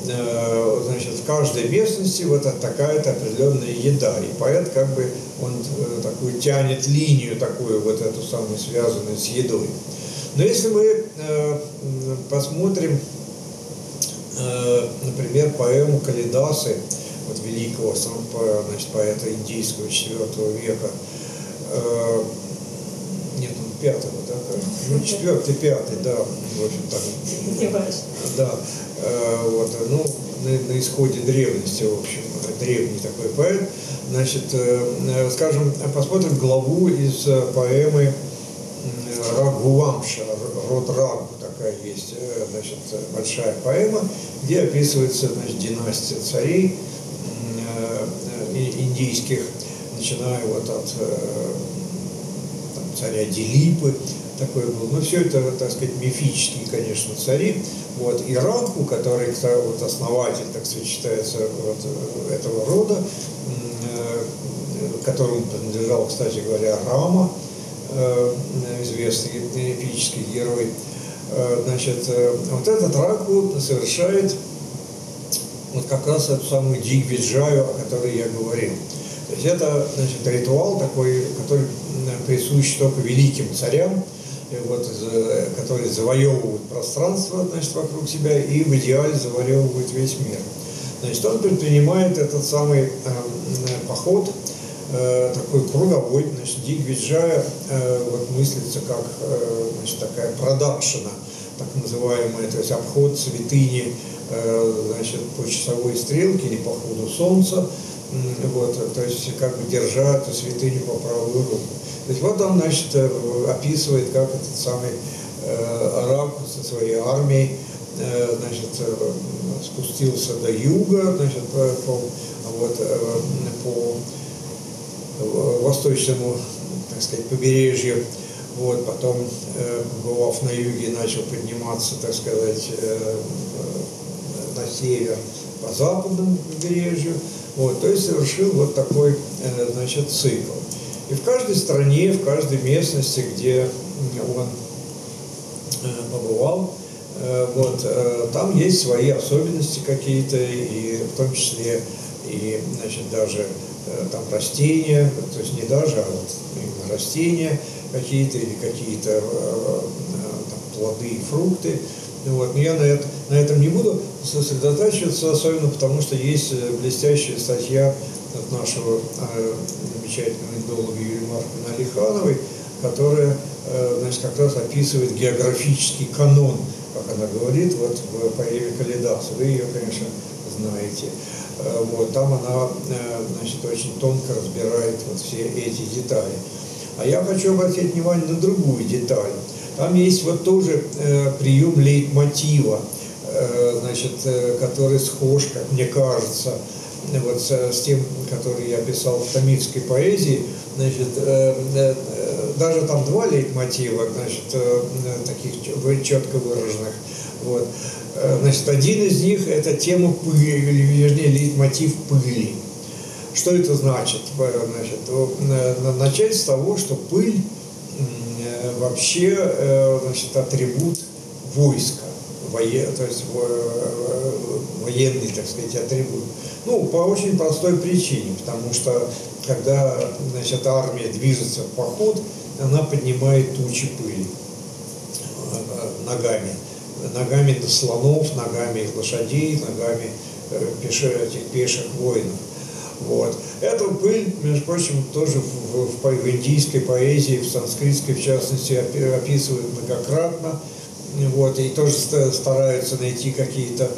Значит, в каждой местности вот такая-то определенная еда. И поэт как бы он такую тянет линию, такую вот эту самую, связанную с едой. Но если мы посмотрим, например, поэму Калидасы, вот великого, значит, поэта индийского IV века, нет, он 5-го, да, ну, 4-й, 5-й, да, в общем, там, да, вот, ну, на исходе древности, в общем, древний такой поэт, значит, скажем, посмотрим главу из поэмы Рагувамша, род Рагу, такая есть, значит, большая поэма, где описывается, значит, династия царей индийских, начиная вот от царя Дилипы, такой был. Но все это, так сказать, мифические, конечно, цари. Вот. И Раку, который вот, основатель, так сказать, считается вот, этого рода, которому принадлежал, кстати говоря, Рама, известный эпический герой. Значит, вот этот Раку совершает вот как раз эту самую дигвиджаю, о которой я говорил. То есть это, значит, ритуал такой, который присущ только великим царям, вот, которые завоевывают пространство, значит, вокруг себя и в идеале завоевывают весь мир. Значит, он предпринимает этот самый поход, такой круговой, значит, дигвиджая вот, мыслится как, значит, такая продакшена, так называемая, то есть обход святыни, значит, по часовой стрелке или по ходу солнца. Вот, то есть как бы держа эту святыню по правую руку. То есть вот он, значит, описывает, как этот самый араб со своей армией, значит, спустился до юга, значит, по восточному, так сказать, побережью. Вот, потом, бывав на юге, начал подниматься, так сказать, на север по западному побережью. Вот, то есть совершил вот такой, значит, цикл. И в каждой стране, в каждой местности, где он побывал, вот, там есть свои особенности какие-то, и в том числе и, значит, даже там растения, то есть не даже, а вот именно растения какие-то или какие-то плоды и фрукты. Вот. Но я на этом не буду сосредотачиваться, особенно потому, что есть блестящая статья от нашего замечательного индолога Юрия Марковны Алихановой, которая, значит, как раз описывает географический канон, как она говорит, вот в поэме «Калидаса». Вы ее, конечно, знаете. Вот, там она, значит, очень тонко разбирает вот все эти детали. А я хочу обратить внимание на другую деталь. Там есть вот тоже прием лейтмотива, значит, который схож, как мне кажется, вот с тем, который я писал в тамильской поэзии. Значит, даже там два лейтмотива, значит, таких четко выраженных. Вот. Значит, один из них – это тема пыли, или, вернее, лейтмотив пыли. Что это значит? Значит, начать с того, что пыль вообще, значит, атрибут войска, то есть военный, так сказать, атрибут. Ну, по очень простой причине, потому что когда, значит, армия движется в поход, она поднимает тучи пыли ногами. Ногами слонов, ногами лошадей, ногами пеших воинов. Вот. Эту пыль, между прочим, тоже в индийской поэзии, в санскритской, в частности, описывают многократно. Вот. И тоже стараются найти какие-то,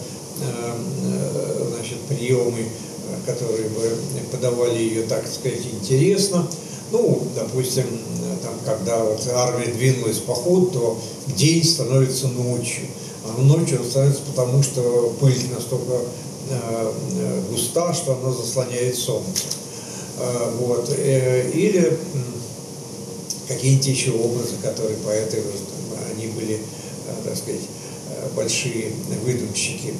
значит, приемы, которые бы подавали ее, так сказать, интересно. Ну, допустим, там, когда вот армия двинулась в поход, то день становится ночью. А ночью он становится потому, что пыль настолько густа, что она заслоняет солнце. Вот. Или какие-нибудь еще образы, которые поэты, они были, так сказать, большие выдумщики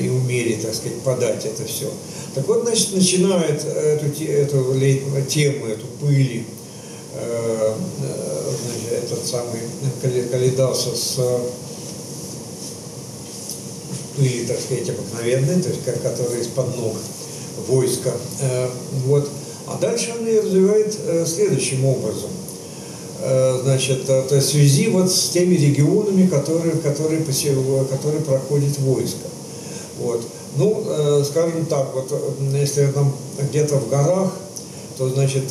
и умели, так сказать, подать это все. Так вот, значит, начинает эту тему пыли, значит, этот самый Калидаса с пыли, так сказать, обыкновенной, то есть, которая из-под ног войска. Вот. А дальше он ее развивает следующим образом. Значит, в связи вот с теми регионами, которые проходит войско. Вот. Ну, скажем так, вот если там где-то в горах, то, значит,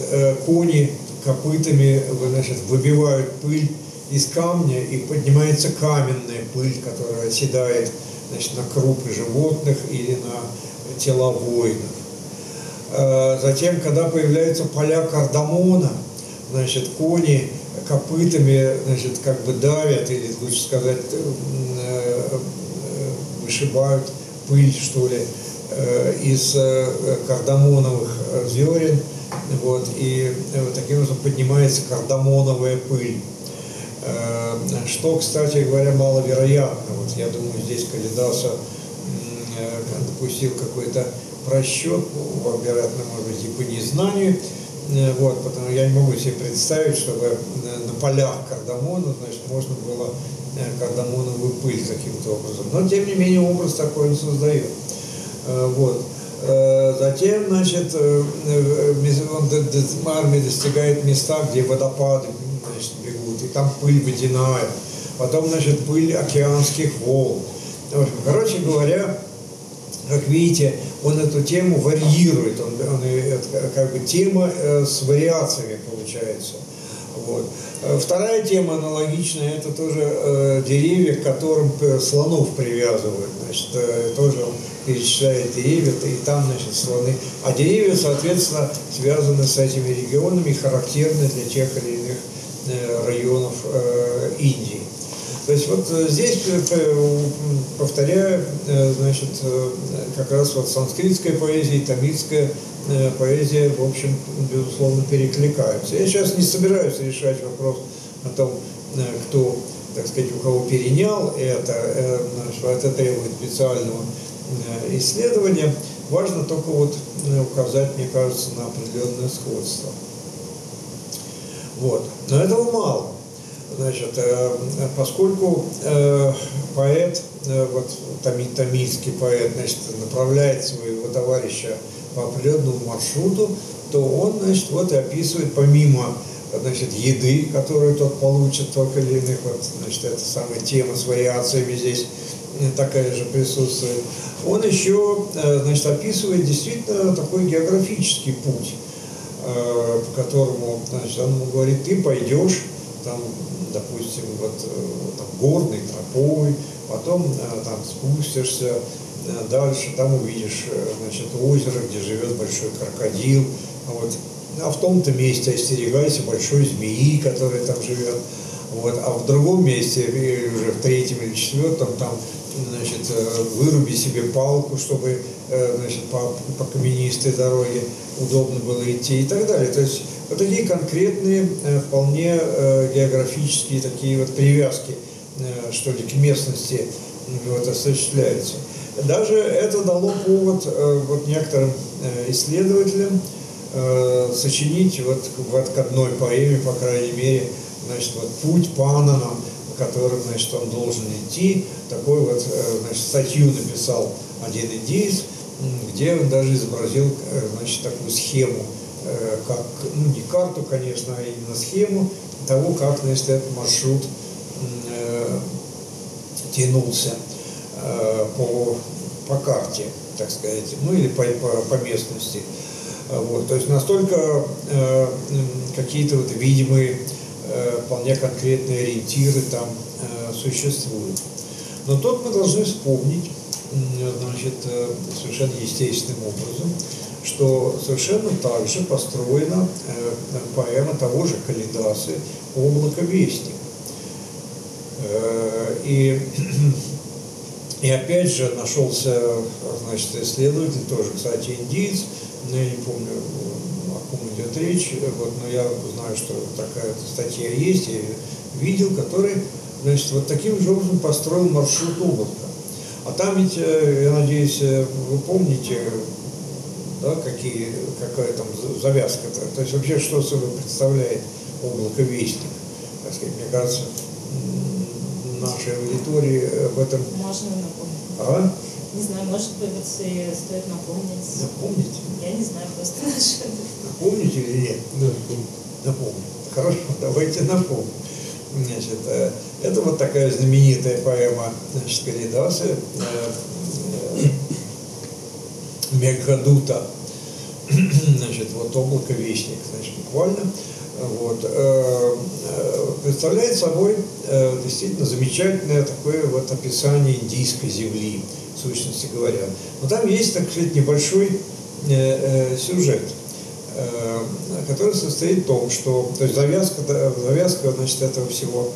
кони копытами, значит, выбивают пыль из камня, и поднимается каменная пыль, которая оседает, значит, на крупы животных или на тела воинов. Затем, когда появляются поля кардамона, значит, кони копытами, значит, как бы давят, или, лучше сказать, вышибают пыль, что ли, из кардамоновых зерен, вот, и таким образом поднимается кардамоновая пыль. Что, кстати говоря, маловероятно. Вот я думаю, здесь Калидаса допустил какой-то просчет, вероятно, может быть, и по незнанию. Вот, потому я не могу себе представить, чтобы на полях кардамона, значит, можно было кардамоновую пыль каким-то образом. Но, тем не менее, образ такой он создает. Вот. Затем, значит, армия достигает места, где водопады, значит, бегут, и там пыль водяная. Потом, значит, пыль океанских волн. Короче говоря, как видите, он эту тему варьирует, это как бы тема с вариациями получается. Вот. Вторая тема аналогичная, это тоже деревья, к которым слонов привязывают. Значит, тоже он перечисляет деревья, и там, значит, слоны. А деревья, соответственно, связаны с этими регионами, характерны для тех или иных районов Индии. То есть вот здесь, повторяю, значит, как раз вот санскритская поэзия и тамильская поэзия, в общем, безусловно, перекликаются. Я сейчас не собираюсь решать вопрос о том, кто, так сказать, у кого перенял это, что это требует специального исследования. Важно только вот указать, мне кажется, на определенное сходство. Вот. Но этого мало. Значит, поскольку поэт, вот тамильский поэт, значит, направляет своего товарища по определенному маршруту, то он, значит, вот и описывает, помимо, значит, еды, которую тот получит, только или иных, вот, значит, эта самая тема с вариациями здесь такая же присутствует, он еще, значит, описывает действительно такой географический путь, по которому, значит, он ему говорит, ты пойдешь, там, допустим, вот, там, горной тропой, потом там спустишься дальше, там увидишь, значит, озеро, где живет большой крокодил, вот. А в том-то месте остерегайся большой змеи, которая там живет, вот. А в другом месте, уже в третьем или четвертом, там, значит, выруби себе палку, чтобы, значит, по каменистой дороге удобно было идти и так далее. То есть вот такие конкретные, вполне географические такие вот привязки, что ли, к местности вот, осуществляются. Даже это дало повод вот некоторым исследователям сочинить вот к одной поэме, по крайней мере, значит, вот путь Панана, по которому, значит, он должен идти. Такой вот, значит, статью написал один индиец, где он даже изобразил, значит, такую схему, как, ну, не карту, конечно, а именно схему того, как, значит, этот маршрут тянулся по карте, так сказать, ну или по местности. Вот, то есть настолько какие-то вот видимые, вполне конкретные ориентиры там существуют. Но тут мы должны вспомнить, значит, совершенно естественным образом, что совершенно так же построена поэма того же Калидасы «Облако-вестник». И опять же нашелся, значит, исследователь, тоже, кстати, индиец, но я не помню, о ком идет речь, вот, но я знаю, что такая статья есть, я ее видел, который, значит, вот таким же образом построил маршрут облака. А там ведь, я надеюсь, вы помните, да, какая там завязка-то, то есть вообще что собой представляет «Облако-вестник». Так сказать, мне кажется, нашей аудитории об этом... Можно напомнить. А? Не знаю, может быть, стоит напомнить. Напомнить? Я не знаю, просто наши. Напомнить или нет? Напомнить. Напомнить. Хорошо, давайте напомним. Значит, это вот такая знаменитая поэма, значит, Калидасы Мегхадута. Значит, вот «Облако-вестник», значит, буквально. Вот, представляет собой действительно замечательное такое вот описание индийской земли, в сущности говоря. Но там есть, так сказать, небольшой сюжет, который состоит в том, что, то есть завязка, значит, этого всего,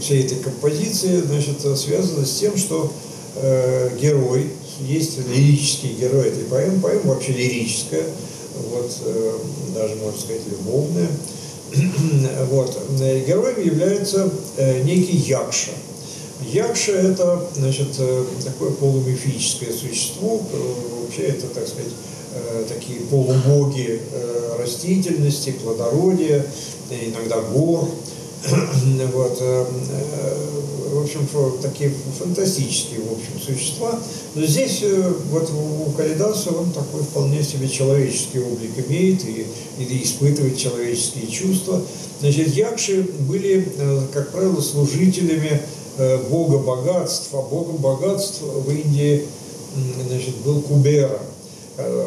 всей этой композиции, значит, связана с тем, что герой, есть лирический герой этой поэмы, поэма вообще лирическая, вот, даже, можно сказать, любовная. Вот. Героем является некий Якша. Якша – это, значит, такое полумифическое существо, вообще это, так сказать, такие полубоги растительности, плодородия, иногда гор. Вот, в общем, такие фантастические, в общем, существа. Но здесь вот у Калидаса он такой вполне себе человеческий облик имеет и испытывает человеческие чувства. Значит, якши были, как правило, служителями бога богатств, а богом богатств в Индии, значит, был Кубера,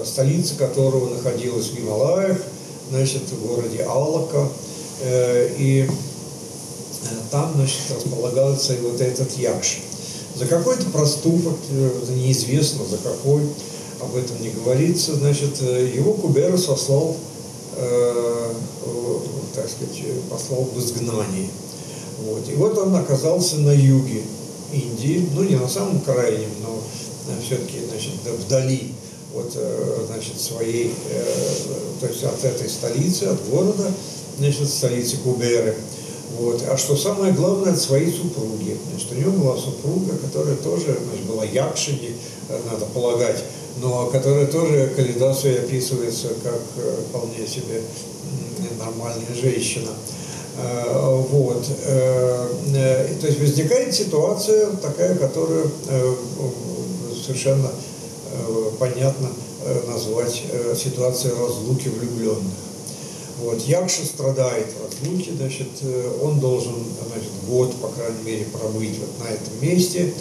столица которого находилась в Гималаях, значит, в городе Алака. И там, значит, располагался и вот этот Якша. За какой-то проступок, неизвестно за какой, об этом не говорится, значит, его Кубера сослал, так сказать, послал в изгнание. Вот. И вот он оказался на юге Индии, ну не на самом крайнем, но все-таки вдали от своей, то есть от этой столицы, от города, столицы Куберы. Вот. А что самое главное, от своей супруги. У него была супруга, которая тоже была якшини, надо полагать, но которая тоже Калидасой описывается как вполне себе нормальная женщина. Вот. То есть возникает ситуация такая, которую совершенно понятно назвать ситуацией разлуки влюбленных. Вот. Якша страдает в разлуке, он должен год, по крайней мере, пробыть на этом месте,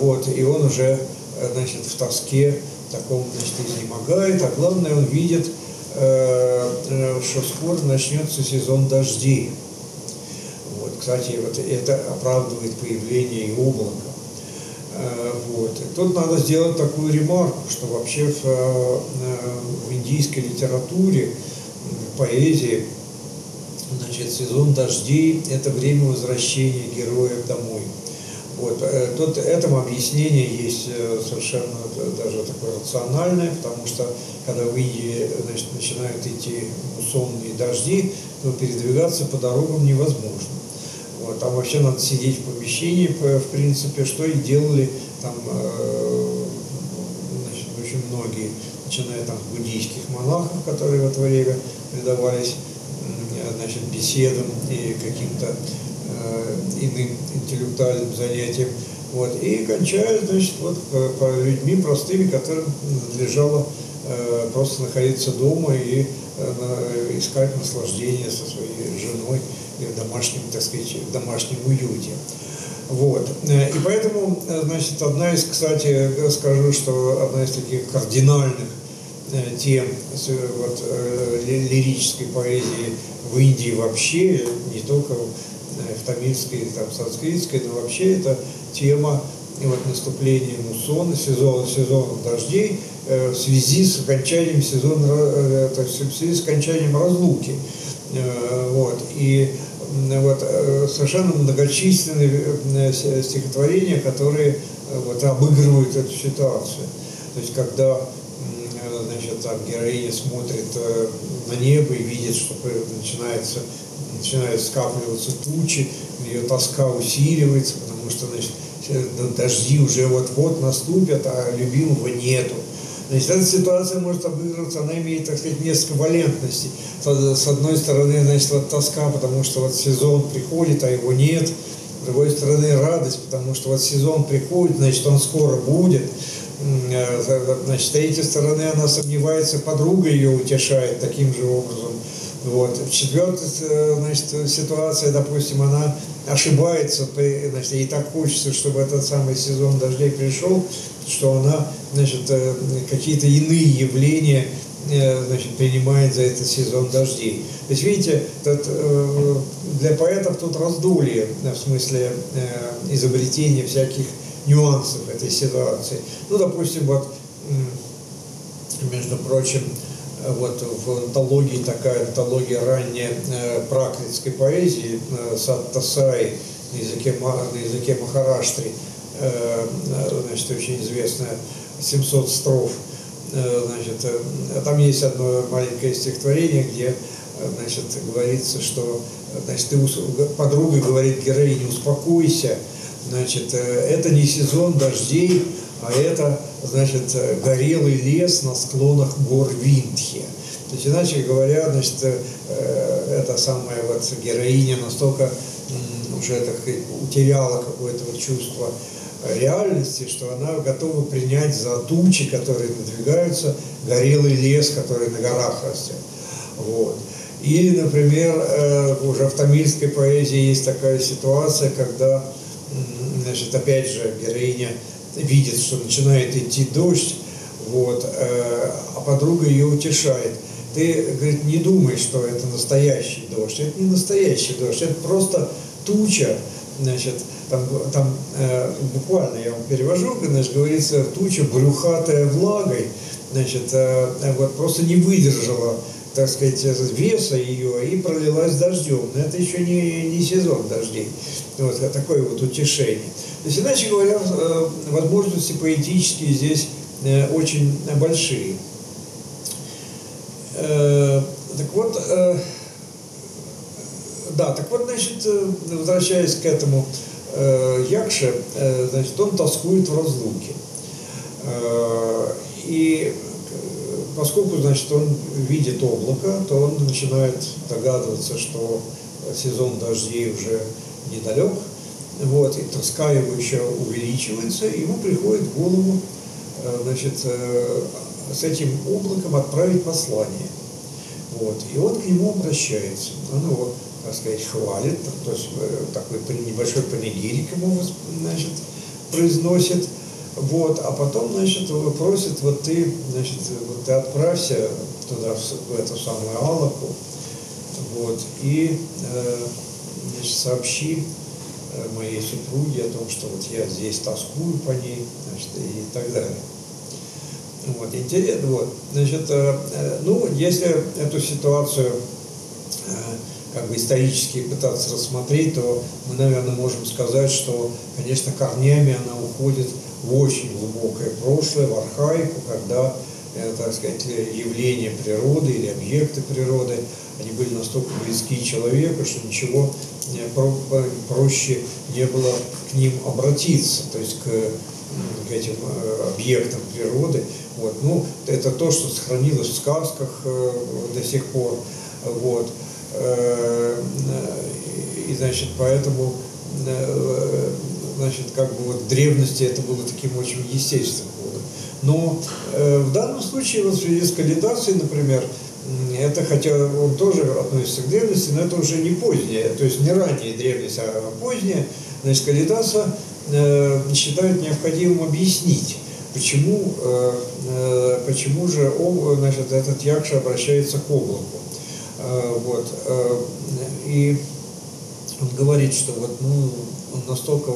вот. И он уже в тоске таком изнемогает, а главное, он видит, что скоро начнется сезон дождей. Вот. Кстати, вот это оправдывает появление и облака. Вот. И тут надо сделать такую ремарку, что вообще в индийской литературе, в поэзии, сезон дождей – это время возвращения героев домой. Вот. Тут этому объяснение есть совершенно даже такое рациональное, потому что когда в Индии начинают идти муссонные дожди, то передвигаться по дорогам невозможно. Вот. Там вообще надо сидеть в помещении, в принципе, что и делали там, очень многие, начиная там с буддийских монахов, которые в это время предавались беседам и каким-то иным интеллектуальным занятием, вот, и кончают, вот, людьми простыми, которым надлежало просто находиться дома и искать наслаждение со своей женой и в домашнем, так сказать, в домашнем уюте. Вот. И поэтому, одна из, кстати, скажу, что одна из таких кардинальных тем вот, лирической поэзии в Индии вообще, не только в тамильской, там, санскритской, но вообще это тема вот, наступления муссона, сезонов дождей в связи с окончанием сезона, то есть в связи с окончанием разлуки. Вот. И вот, совершенно многочисленные стихотворения, которые вот, обыгрывают эту ситуацию. То есть когда там героиня смотрит на небо и видит, что начинают скапливаться тучи, ее тоска усиливается, потому что дожди уже вот-вот наступят, а любимого нету. Эта ситуация может обыгрываться, она имеет, так сказать, несколько валентностей. С одной стороны, вот тоска, потому что вот сезон приходит, а его нет. С другой стороны, радость, потому что вот сезон приходит, он скоро будет. С третьей стороны, она сомневается, подруга ее утешает таким же образом. Вот. В четвертой ситуации, допустим, она ошибается, ей так хочется, чтобы этот самый сезон дождей пришел, что она какие-то иные явления принимает за этот сезон дождей. То есть, видите, для поэтов тут раздолье, в смысле изобретения всяких нюансов этой ситуации. Ну, допустим, вот, между прочим, вот в антологии, такая антология ранней пракритской поэзии Саттасаи на языке Махараштри, очень известная, 700 строф. Там есть одно маленькое стихотворение, где говорится, что подруга говорит героине: успокойся, это не сезон дождей, а это, горелый лес на склонах гор Виндхи. То есть, иначе говоря, эта самая вот героиня настолько уже, так сказать, утеряла какое-то вот чувство реальности, что она готова принять за тучи, которые надвигаются, горелый лес, который на горах растет. Вот. Или, например, уже в тамильской поэзии есть такая ситуация, когда, опять же, героиня видит, что начинает идти дождь, вот, а подруга ее утешает. Ты, говорит, не думай, что это настоящий дождь. Это не настоящий дождь, это просто туча, буквально я вам перевожу, говорится, туча брюхатая влагой, вот просто не выдержала так сказать, веса ее и пролилась дождем. Но это еще не сезон дождей, вот, а такое вот утешение. То есть, иначе говоря, возможности поэтические здесь очень большие. Так вот, да, так вот, значит, возвращаясь к этому Якше, значит, он тоскует в разлуке. И поскольку, значит, он видит облако, то он начинает догадываться, что сезон дождей уже недалек, вот, и тоска его еще увеличивается, и ему приходит в голову, значит, с этим облаком отправить послание. Вот, и он к нему обращается. Он его, так сказать, хвалит, то есть такой небольшой панигирик ему, значит, произносит. Вот, а потом, значит, просит, вот ты, значит, вот ты отправься туда, в эту самую Алаку, вот, и, значит, сообщи моей супруге о том, что вот я здесь тоскую по ней, значит, и так далее. Вот, интересно, вот, значит, ну, если эту ситуацию как бы исторически пытаться рассмотреть, то мы, наверное, можем сказать, что, конечно, корнями она уходит в очень глубокое прошлое, в архаику, когда, так сказать, явления природы или объекты природы, они были настолько близки человеку, что ничего проще не было к ним обратиться, то есть к этим объектам природы. Вот. Ну, это то, что сохранилось в сказках до сих пор. Вот. И, значит, поэтому, значит, как бы вот в древности это было таким очень естественным ходом. Но в данном случае, вот в связи с Калидасой, например, это, хотя он тоже относится к древности, но это уже не поздняя, то есть не ранняя древность, а поздняя, значит, Калидаса считают необходимым объяснить, почему, почему же, значит, этот Якша обращается к облаку. Вот, и он говорит, что вот, ну, он настолько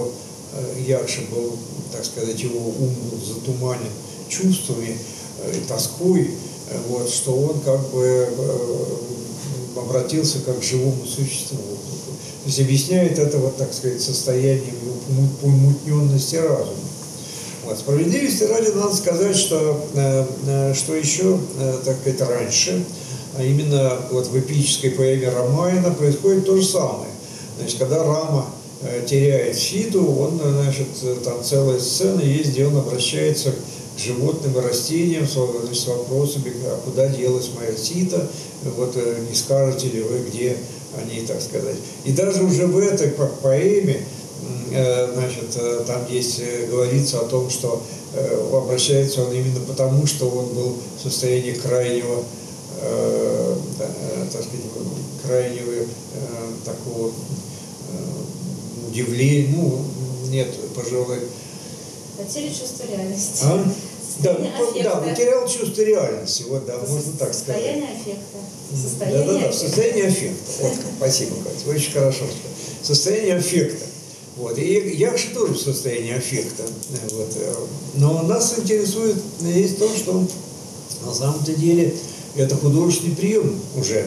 Якша был, так сказать, его ум был затуманен чувствами, тоской, вот, что он как бы обратился как к живому существу. То есть объясняет это, вот, так сказать, состоянием его помутненности разума. Вот. Справедливости ради надо сказать, что еще, так сказать, раньше, а именно вот в эпической поэме Рамаяна происходит то же самое. Значит, когда Рама теряет Ситу, он, значит, там целая сцена есть, где он обращается к животным и растениям, значит, с вопросами, а куда делась моя Сита, вот не скажете ли вы, где они, так сказать. И даже уже в этой поэме, значит, там есть, говорится о том, что обращается он именно потому, что он был в состоянии крайнего, так сказать, крайнего такого удивления, ну, нет, пожалуй. Потеря чувства реальности. А? Да, да, потерял чувство реальности, вот, да, можно так сказать. Состояние аффекта. Состояние, да, да, да, состояние аффекта. Вот, спасибо, Катя, очень хорошо. Состояние аффекта. Вот. И Якша тоже в состоянии аффекта. Вот. Но нас интересует есть то, что на самом-то деле это художественный прием уже,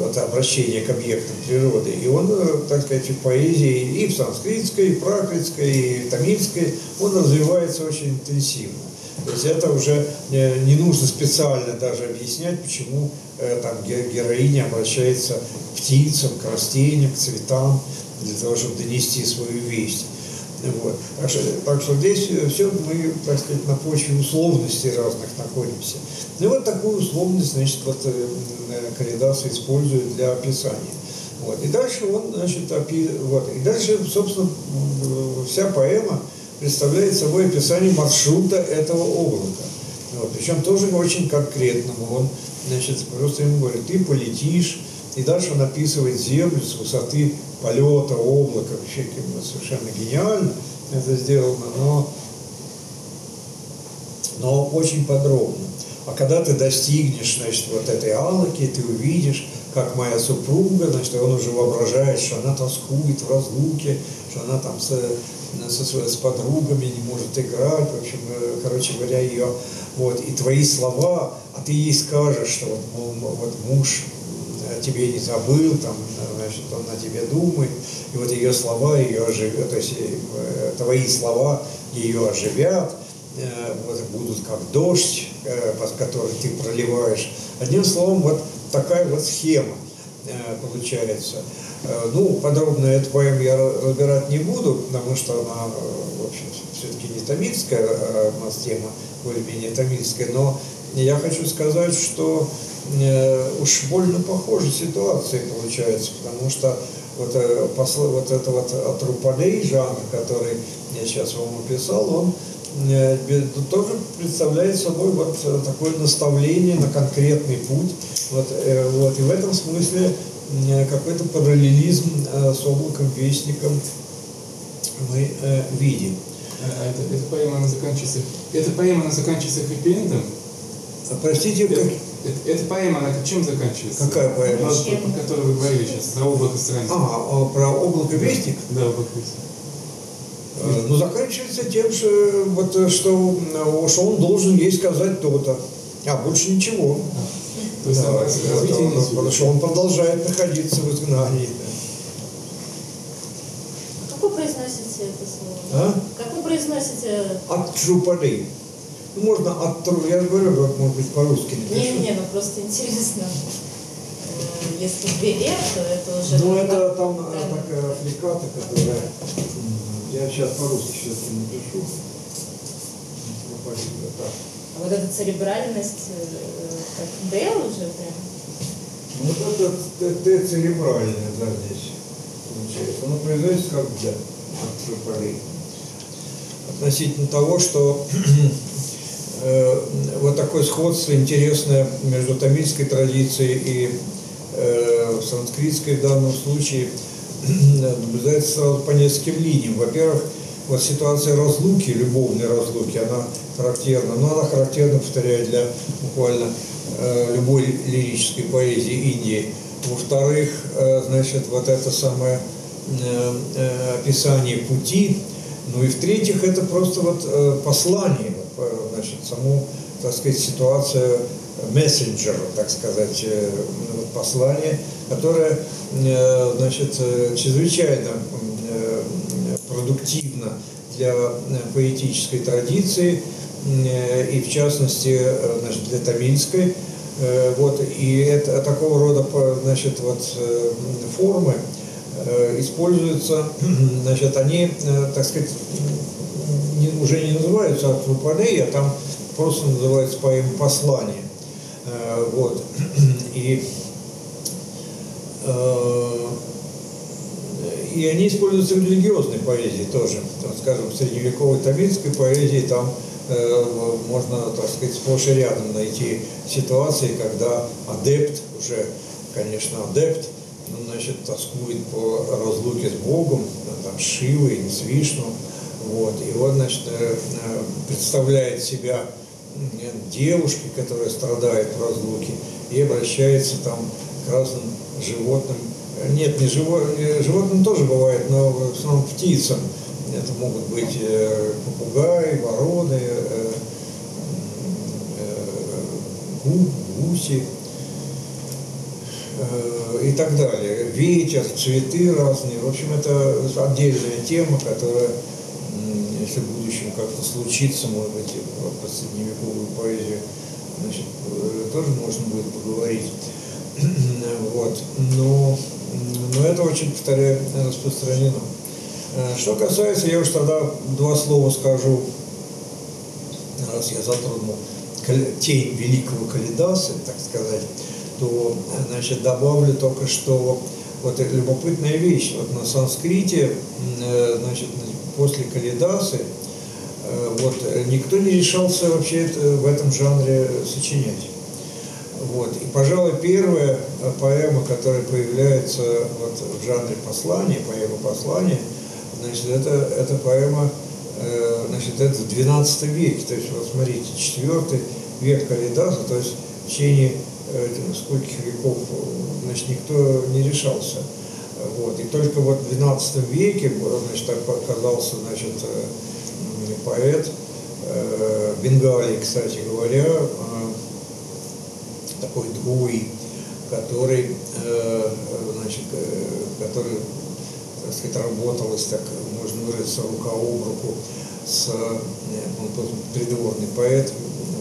вот, обращение к объектам природы. И он, так сказать, в поэзии и в санскритской, и в пракритской, и в тамильской, он развивается очень интенсивно. То есть это уже не нужно специально даже объяснять, почему там героиня обращается к птицам, к растениям, к цветам, для того, чтобы донести свою весть. Вот. Так что здесь все мы, так сказать, на почве условностей разных находимся. И вот такую условность, значит, вот Калидаса использует для описания. Вот. И дальше он, значит, вот. И дальше, собственно, вся поэма представляет собой описание маршрута этого облака. Вот. Причем тоже очень конкретному. Он, значит, просто ему говорит, ты полетишь. И дальше он описывает землю с высоты полета облака. Вообще совершенно гениально это сделано, но очень подробно. А когда ты достигнешь, значит, вот этой Алаки, ты увидишь, как моя супруга, значит, он уже воображает, что она тоскует в разлуке, что она там с подругами, не может играть, в общем, короче говоря, ее, вот, и твои слова, а ты ей скажешь, что вот, мол, вот муж тебе не забыл, там, значит, он о тебе думает, и вот ее слова ее оживят, то есть твои слова ее оживят, вот, будут как дождь, который ты проливаешь. Одним словом, вот такая вот схема получается. Ну, подробно эту поэму я разбирать не буду, потому что она, в общем, все-таки не тамильская, у нас тема более-менее тамильская, но я хочу сказать, что уж больно похожи ситуации получаются, потому что вот, вот этот вот Аттруппадей жанр, который я сейчас вам описал, он тоже представляет собой вот такое наставление на конкретный путь. Вот, вот, и в этом смысле какой-то параллелизм с «Облаком-вестником» мы видим. А эта поэма, она заканчивается... Эта поэма, она заканчивается хэппи-эндом? Простите, как... Эта поэма, она чем заканчивается? Какая поэма? О которой вы говорили сейчас, про облако страницы. А, про «Облако-вестник»? Да, «Облако-вестник». Ну, заканчивается тем, что, вот, что он должен ей сказать то-то, а больше ничего. То есть, да, он, потому что он продолжает находиться в изгнании. А как вы произносите это слово? А? Как вы произносите? Аттруппадей. Ну, можно аттру, я говорю, вот, может быть, по-русски напишу. Не, ну просто интересно. Если две «р», то это уже... Ну, это там такая аффликата, которая... Я сейчас по-русски все-таки напишу. А вот эта церебральность, как «Д» уже прям? Вот это «Д» церебральное, да, здесь получается. Оно произносится как «Д» от Трупали. Относительно того, что вот такое сходство интересное между тамильской традицией и санскритской в данном случае наблюдается сразу по нескольким линиям. Во-первых, вот ситуация разлуки, любовной разлуки, она характерна, но она характерна, повторяю, для буквально любой лирической поэзии Индии. Во-вторых, значит, вот это самое описание пути. Ну и в-третьих, это просто вот послание, значит, саму, так сказать, ситуацию мессенджера, так сказать, послание, которое, значит, чрезвычайно продуктивно для поэтической традиции и, в частности, значит, для тамильской. Вот, и это, такого рода, значит, вот, формы используются, значит, они, так сказать, уже не называются Аттруппадей, а там просто называются поэм «Послание». Вот. И они используются в религиозной поэзии тоже. Там, скажем, в средневековой тамильской поэзии там можно, так сказать, сплошь и рядом найти ситуации, когда адепт, уже, конечно, адепт, ну, значит, тоскует по разлуке с Богом, там, Шивой, с Вишну. Вот. И он, значит, представляет себя девушке, которая страдает в разлуке, и обращается там к разным животным. Нет, не животным тоже бывает, но в основном птицам. Это могут быть попугаи, вороны, гуси и так далее. Ветер, цветы разные. В общем, это отдельная тема, которая, если в будущем как-то случится, может быть, по средневековую поэзию, значит, тоже можно будет поговорить. Вот. Но это очень, повторяю, распространено. Что касается, я уж тогда два слова скажу, раз я затронул тень великого Калидаса, так сказать, то, значит, добавлю только, что вот это любопытная вещь. Вот на санскрите, значит, после Калидасы, вот, никто не решался вообще в этом жанре сочинять. Вот. И, пожалуй, первая поэма, которая появляется вот в жанре послания, поэма «Послание», значит, это поэма, значит, это в XII веке, то есть, вот смотрите, IV век Калидаса, то есть в течение скольких веков, значит, никто не решался. Вот. И только вот в XII веке, значит, так оказался, значит, поэт Бенгалии, кстати говоря, такой Дуи, который, значит, который, так сказать, работалось, так можно выразиться, рука об руку с, он был придворный поэт,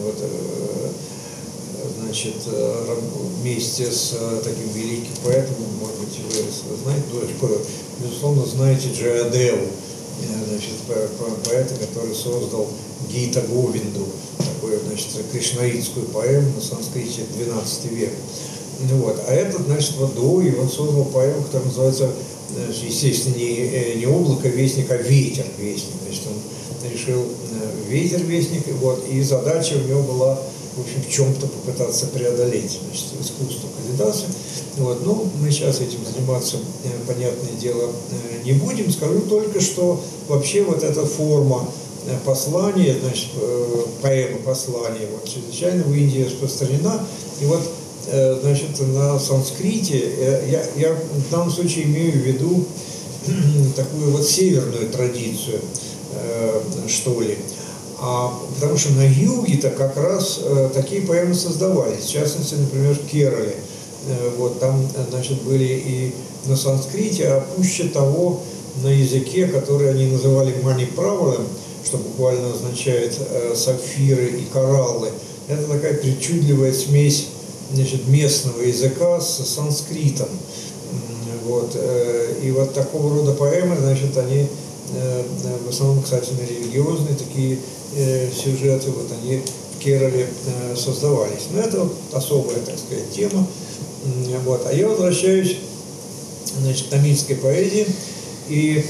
вот, значит, вместе с таким великим поэтом, может быть, вы знаете, безусловно, знаете Джаядеву, значит, поэта, который создал Гита Говинду, такую, значит, кришнаитскую поэму на санскрите XII века. Вот. А этот, значит, Дуи, он создал поэму, которая называется, значит, естественно, не «Облако-вестник», а «Ветер-вестник». Значит, он решил «Ветер-вестник», вот, и задача у него была, в общем, в чем-то попытаться преодолеть, значит, искусство Калидаса. Вот. Ну, мы сейчас этим заниматься, понятное дело, не будем. Скажу только, что вообще вот эта форма послания, значит, поэма-послания, вот, чрезвычайно в Индии распространена. И вот, значит, на санскрите, я в данном случае имею в виду такую вот северную традицию, что ли. Потому что на юге-то как раз такие поэмы создавались, в частности, например, в Керале. Вот, там, значит, были и на санскрите, а пуще того на языке, который они называли маниправалом, что буквально означает сапфиры и кораллы. Это такая причудливая смесь, значит, местного языка с санскритом. Вот, и вот такого рода поэмы, значит, они в основном, кстати, на религиозные такие сюжеты, вот они в Керале создавались. Но это вот особая, так сказать, тема. Вот. А я возвращаюсь, значит, к тамильской поэзии и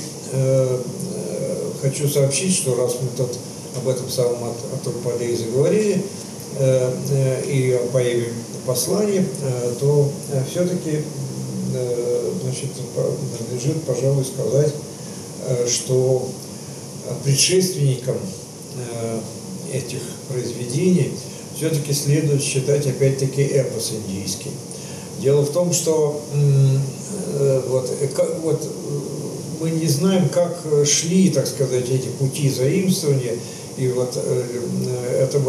хочу сообщить, что раз мы тут об этом самом Аттруппадей заговорили и о поэме «Послание», то все-таки, значит, надлежит, пожалуй, сказать, что предшественником этих произведений все-таки следует считать, опять-таки, эпос индийский. Дело в том, что вот, мы не знаем, как шли, так сказать, эти пути заимствования, и вот это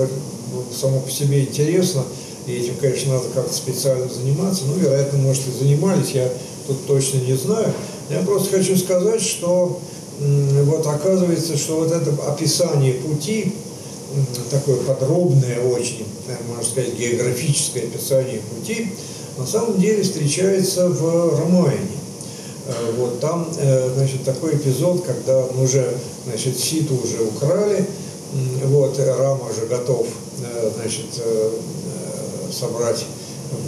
само по себе интересно, и этим, конечно, надо как-то специально заниматься, ну, вероятно, может, и занимались, я тут точно не знаю. Я просто хочу сказать, что вот оказывается, что вот это описание пути, такое подробное очень, можно сказать, географическое описание пути, на самом деле встречается в Рамаяне. Вот там, значит, такой эпизод, когда уже, значит, Ситу уже украли, вот, Рама уже готов, значит, собрать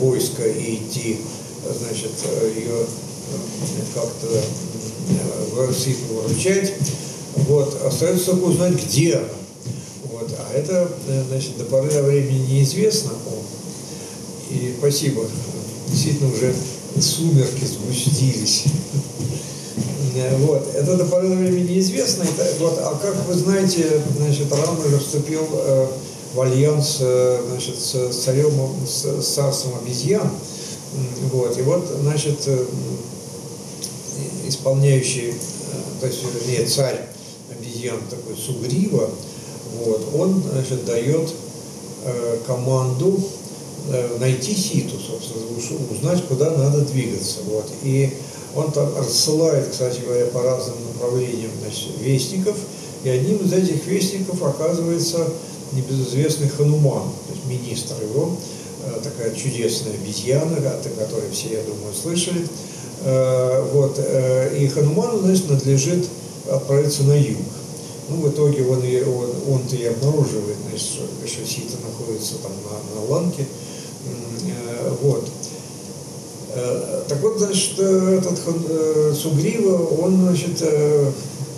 войско и идти, значит, ее как-то Ситу выручать. Вот, остается только узнать, где она. Вот, а это, значит, до поры до времени неизвестно. И спасибо. Действительно, уже сумерки сгустились. Вот. Это до поры до времени неизвестно. Вот. А как вы знаете, значит, Рама уже вступил в альянс, значит, с царством обезьян. Вот. И вот, значит, исполняющий, то есть, вернее, царь обезьян, такой Сугрива, вот, он, значит, дает команду найти Ситу, собственно, узнать, куда надо двигаться. Вот. И он там рассылает, кстати говоря, по разным направлениям, значит, вестников, и одним из этих вестников оказывается небезызвестный Хануман, то есть министр его, такая чудесная обезьяна, о которой все, я думаю, слышали. Вот. И Хануману, значит, надлежит отправиться на юг. Ну, в итоге он-то и обнаруживает, значит, что Сита находится там на ланке. Вот. Так вот, значит, этот Сугрива, он, значит,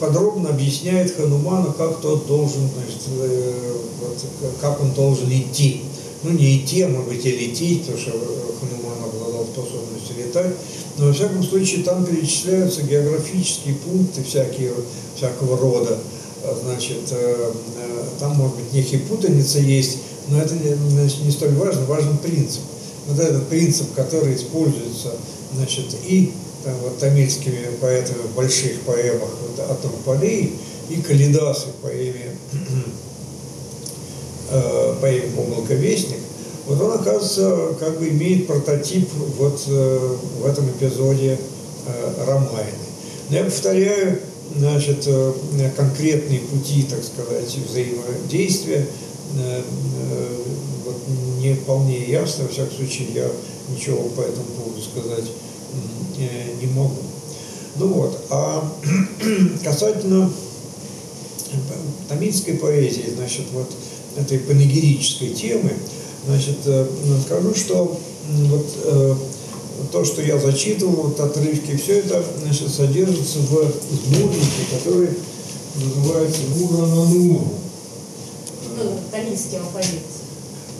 подробно объясняет Хануману, как тот должен, значит, вот, как он должен идти. Ну, не идти, а, может быть, и лететь, потому что Хануман обладал способностью летать. Но, во всяком случае, там перечисляются географические пункты всякого рода. Значит, там, может быть, некие путаницы есть, но это, значит, не столь важно, важен принцип. Вот этот принцип, который используется, значит, и вот, тамильскими поэтами в больших поэмах вот, Аттруппадей и Калидасы в поэме, «Облако-вестник», вот он, оказывается, как бы имеет прототип вот в этом эпизоде Рамаяны. Но я повторяю, значит, конкретные пути, так сказать, взаимодействия вот, не вполне ясно, во всяком случае, я ничего по этому поводу сказать не могу. Ну вот, а касательно тамильской поэзии, значит, вот этой панегирической темы, значит, скажу, что вот то, что я зачитывал, вот отрывки, все это, значит, содержится в сборнике, который называется «Пуранануру». Тамильский алфавит.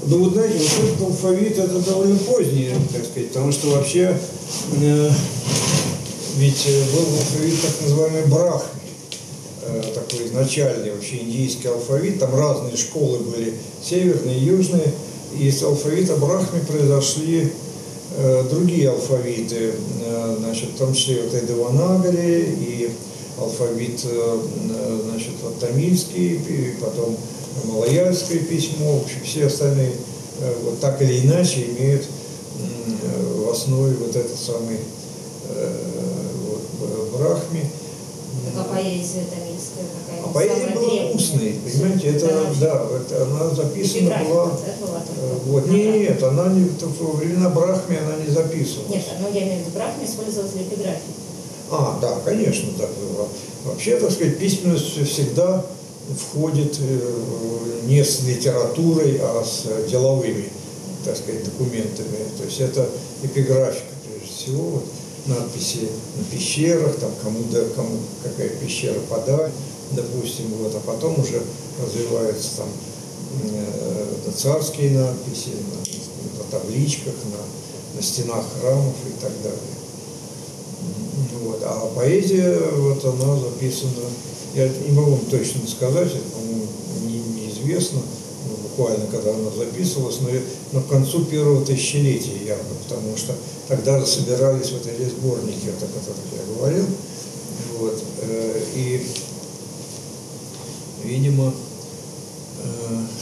Ну, вот, знаете, вот алфавит – это довольно поздний, так сказать, потому что вообще ведь был алфавит так называемый Брахми, такой изначальный вообще индийский алфавит, там разные школы были, северные, южные, и с алфавита Брахми произошли другие алфавиты, значит, в том числе вот Эдеванагари, и алфавит, значит, вот, тамильский, и потом малояльское письмо, в общем, все остальные вот так или иначе имеют в основе вот этот самый вот, Брахми. Так, а поэзия тамильская какая? А поэзия была устной, понимаете, это, да, это, она записана была... Вот, нет, она не, во времена Брахми она не записывалась. Нет, но я имею в виду, Брахми использовалась для эпиграфии. А, да, конечно, так было. Вообще, так сказать, письменность всегда входит не с литературой, а с деловыми, так сказать, документами. То есть это эпиграфика, прежде всего, вот, надписи на пещерах, там кому какая пещера подать, допустим, вот, а потом уже развиваются там царские надписи на табличках, на стенах храмов и так далее. Вот. А поэзия, вот она записана, я не могу вам точно сказать, это, по-моему, неизвестно, буквально, когда она записывалась, но к концу первого тысячелетия явно, потому что тогда собирались вот эти сборники, вот, о которых я говорил, вот, и, видимо,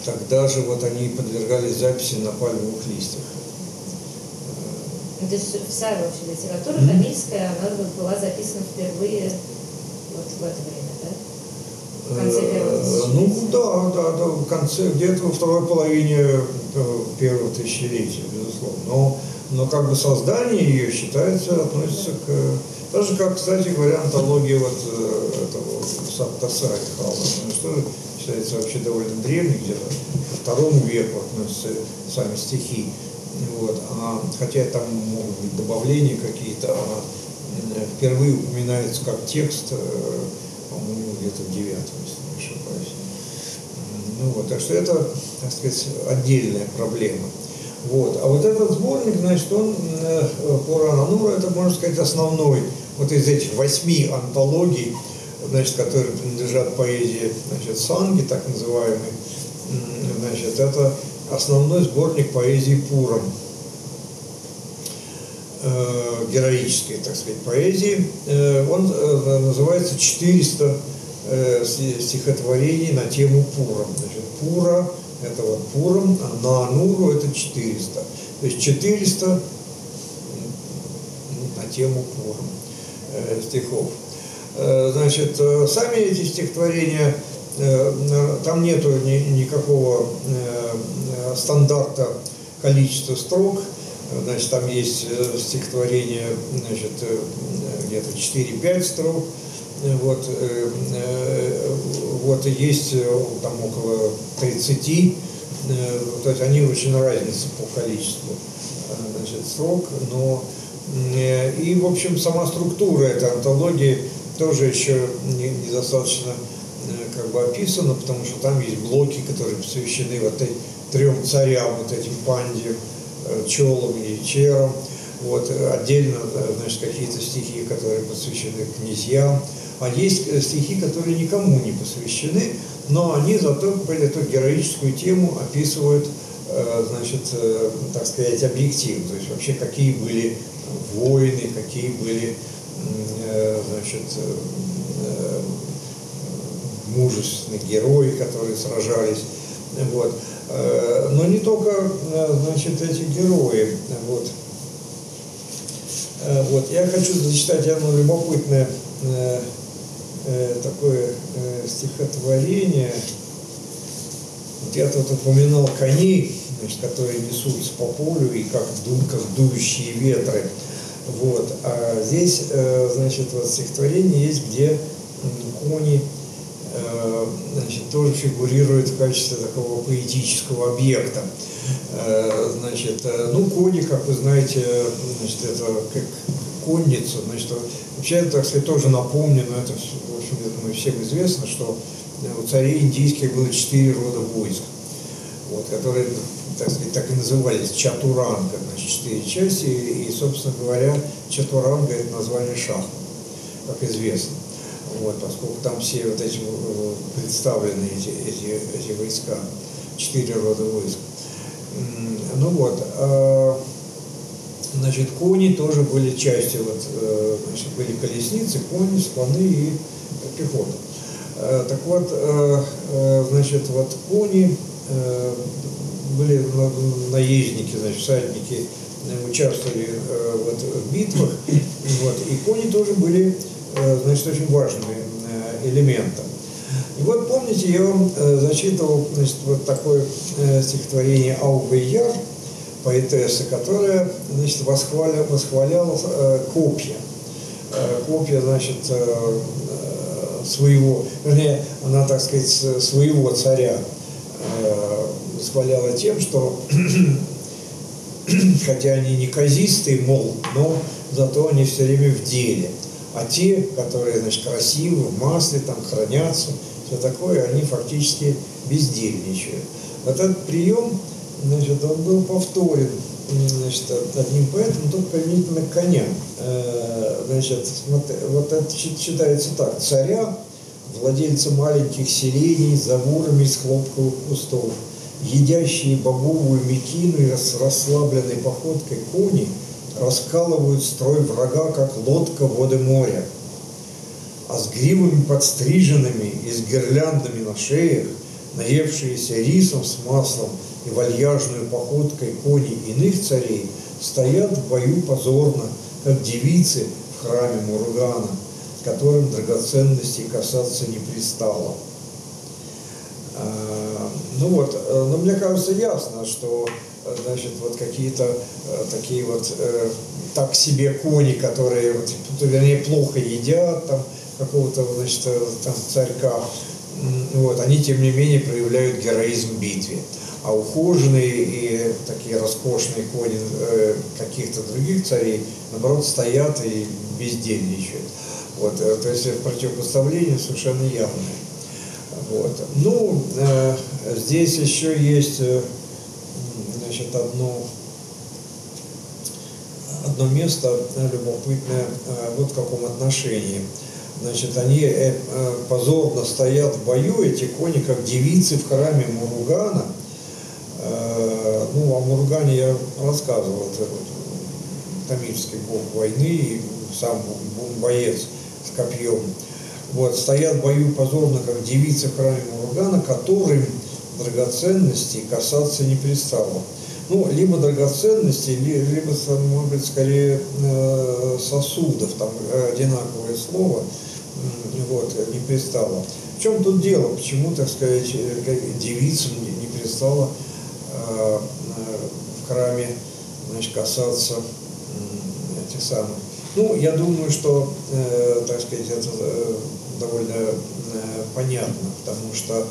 тогда же вот они подвергались записи на пальмовых листьях. То есть вся вообще литература тамильская, она была записана впервые вот в это время, да? В конце первого тысячелетия? Ну да, в конце, где-то во второй половине первого тысячелетия, безусловно. Но как бы создание ее считается, относится к... Даже как, кстати говоря, антология вот этого Саттаса Айтхала, считается вообще довольно древний, где-то ко второму веку относятся сами стихи. Вот. А, хотя там могут быть добавления какие-то, она впервые упоминается как текст, по-моему, где-то в 9, если не ошибаюсь. Ну вот, так что это, так сказать, отдельная проблема. Вот. А вот этот сборник, значит, он Пуранануру, это, можно сказать, основной вот из этих 8 антологий, значит, которые принадлежат поэзии, значит, санги, так называемый, значит, это основной сборник поэзии Пуран, героической, так сказать, поэзии. Он называется 400 стихотворений на тему Пуран. Значит, Пура – это вот Пуран, а Нануру – это 400. То есть 400 на тему Пуран стихов. Значит, сами эти стихотворения, там нету никакого стандарта количества строк, значит, там есть стихотворения, значит, где-то 4-5 строк, вот, вот, есть там около 30, то есть они очень разнятся по количеству, значит, строк, но и, в общем, сама структура этой антологии тоже еще недостаточно как бы описано, потому что там есть блоки, которые посвящены вот трем царям, вот этим пандиям, Чолам и Черам. Вот, отдельно, значит, какие-то стихи, которые посвящены князьям. А есть стихи, которые никому не посвящены, но они зато эту героическую тему описывают значит, так сказать, объектив, то есть вообще какие были войны, какие были, значит, мужественные герои, которые сражались, вот. Но не только, значит, эти герои, вот. Вот. Я хочу зачитать одно любопытное такое стихотворение. Я тут упоминал коней, значит, которые несутся по полю и как дующие ветры. Вот. А здесь, значит, вот стихотворение есть, где кони, значит, тоже фигурируют в качестве такого поэтического объекта. Значит, ну, кони, как вы знаете, значит, это как конница, значит, вообще, так сказать, тоже напомню, но это, в общем, я думаю, всем известно, что у царей индийских было 4 рода войск, вот, которые, так сказать, так и назывались Чатуранга, значит, 4 части, и, собственно говоря, Чатуранга – это название шахмат, как известно, вот, поскольку там все вот эти представлены, эти войска, 4 рода войск. Ну вот, значит, кони тоже были части, вот, значит, были колесницы, кони, слоны и пехота. Так вот, значит, вот кони были наездники, значит, всадники участвовали вот в битвах, вот, и кони тоже были, значит, очень важным элементом. И вот помните, я вам зачитывал, значит, вот такое стихотворение Алвайяр, поэтессы, которая, значит, восхваляла копья. Копья, значит, своего, вернее, она, так сказать, своего царя восхваляла тем, что хотя они неказистые, мол, но зато они все время в деле. А те, которые, значит, красивы, в масле, там, хранятся, все такое, они фактически бездельничают. Вот этот прием, значит, он был повторен, значит, одним поэтом, только применительно к коням. Значит, вот это читается так. Царя, владельца маленьких селений, за бурами из хлопковых кустов, едящие бобовую мекину и с расслабленной походкой кони, раскалывают строй врага, как лодка воды моря. А с гривами подстриженными и с гирляндами на шеях, наевшиеся рисом с маслом и вальяжную походкой кони иных царей, стоят в бою позорно, как девицы в храме Муругана, которым драгоценностей касаться не пристало. Ну вот, но мне кажется, ясно, что, значит, вот какие-то такие вот так себе кони, которые, вот, вернее, плохо едят там какого-то, значит, там царька, вот, они, тем не менее, проявляют героизм в битве. А ухоженные и такие роскошные кони каких-то других царей, наоборот, стоят и бездельничают. Вот, то есть противопоставление совершенно явное. Вот. Ну, здесь еще есть, значит, одно место любопытное, вот в каком отношении. Значит, они позорно стоят в бою, эти кони, как девицы в храме Муругана. Ну, о Муругане я рассказывал, это вот тамильский бог войны, и сам боец с копьем. Вот, стоят в бою позорно, как девицы в храме Муругана, которым драгоценности касаться не пристало. Ну, либо драгоценности, либо, может быть, скорее сосудов, там одинаковое слово, вот, не пристало. В чем тут дело? Почему, так сказать, девицам не пристало в храме, значит, касаться этих самых? Ну, я думаю, что, так сказать, это довольно понятно, потому что,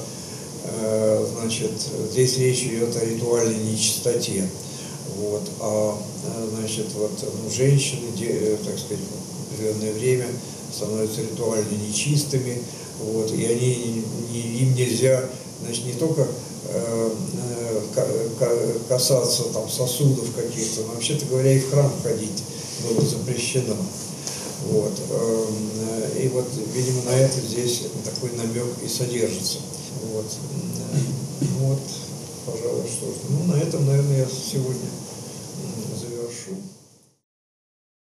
значит, здесь речь идет о ритуальной нечистоте, вот, а, значит, вот, ну, женщины, так сказать, в определенное время становятся ритуально нечистыми, вот, и они, им нельзя, значит, не только касаться там сосудов каких-то, но вообще-то говоря, и в храм ходить было запрещено. Вот. И вот, видимо, на это здесь такой намек и содержится. Вот. Вот. пожалуй, сложно. Ну, на этом, наверное, я сегодня завершу.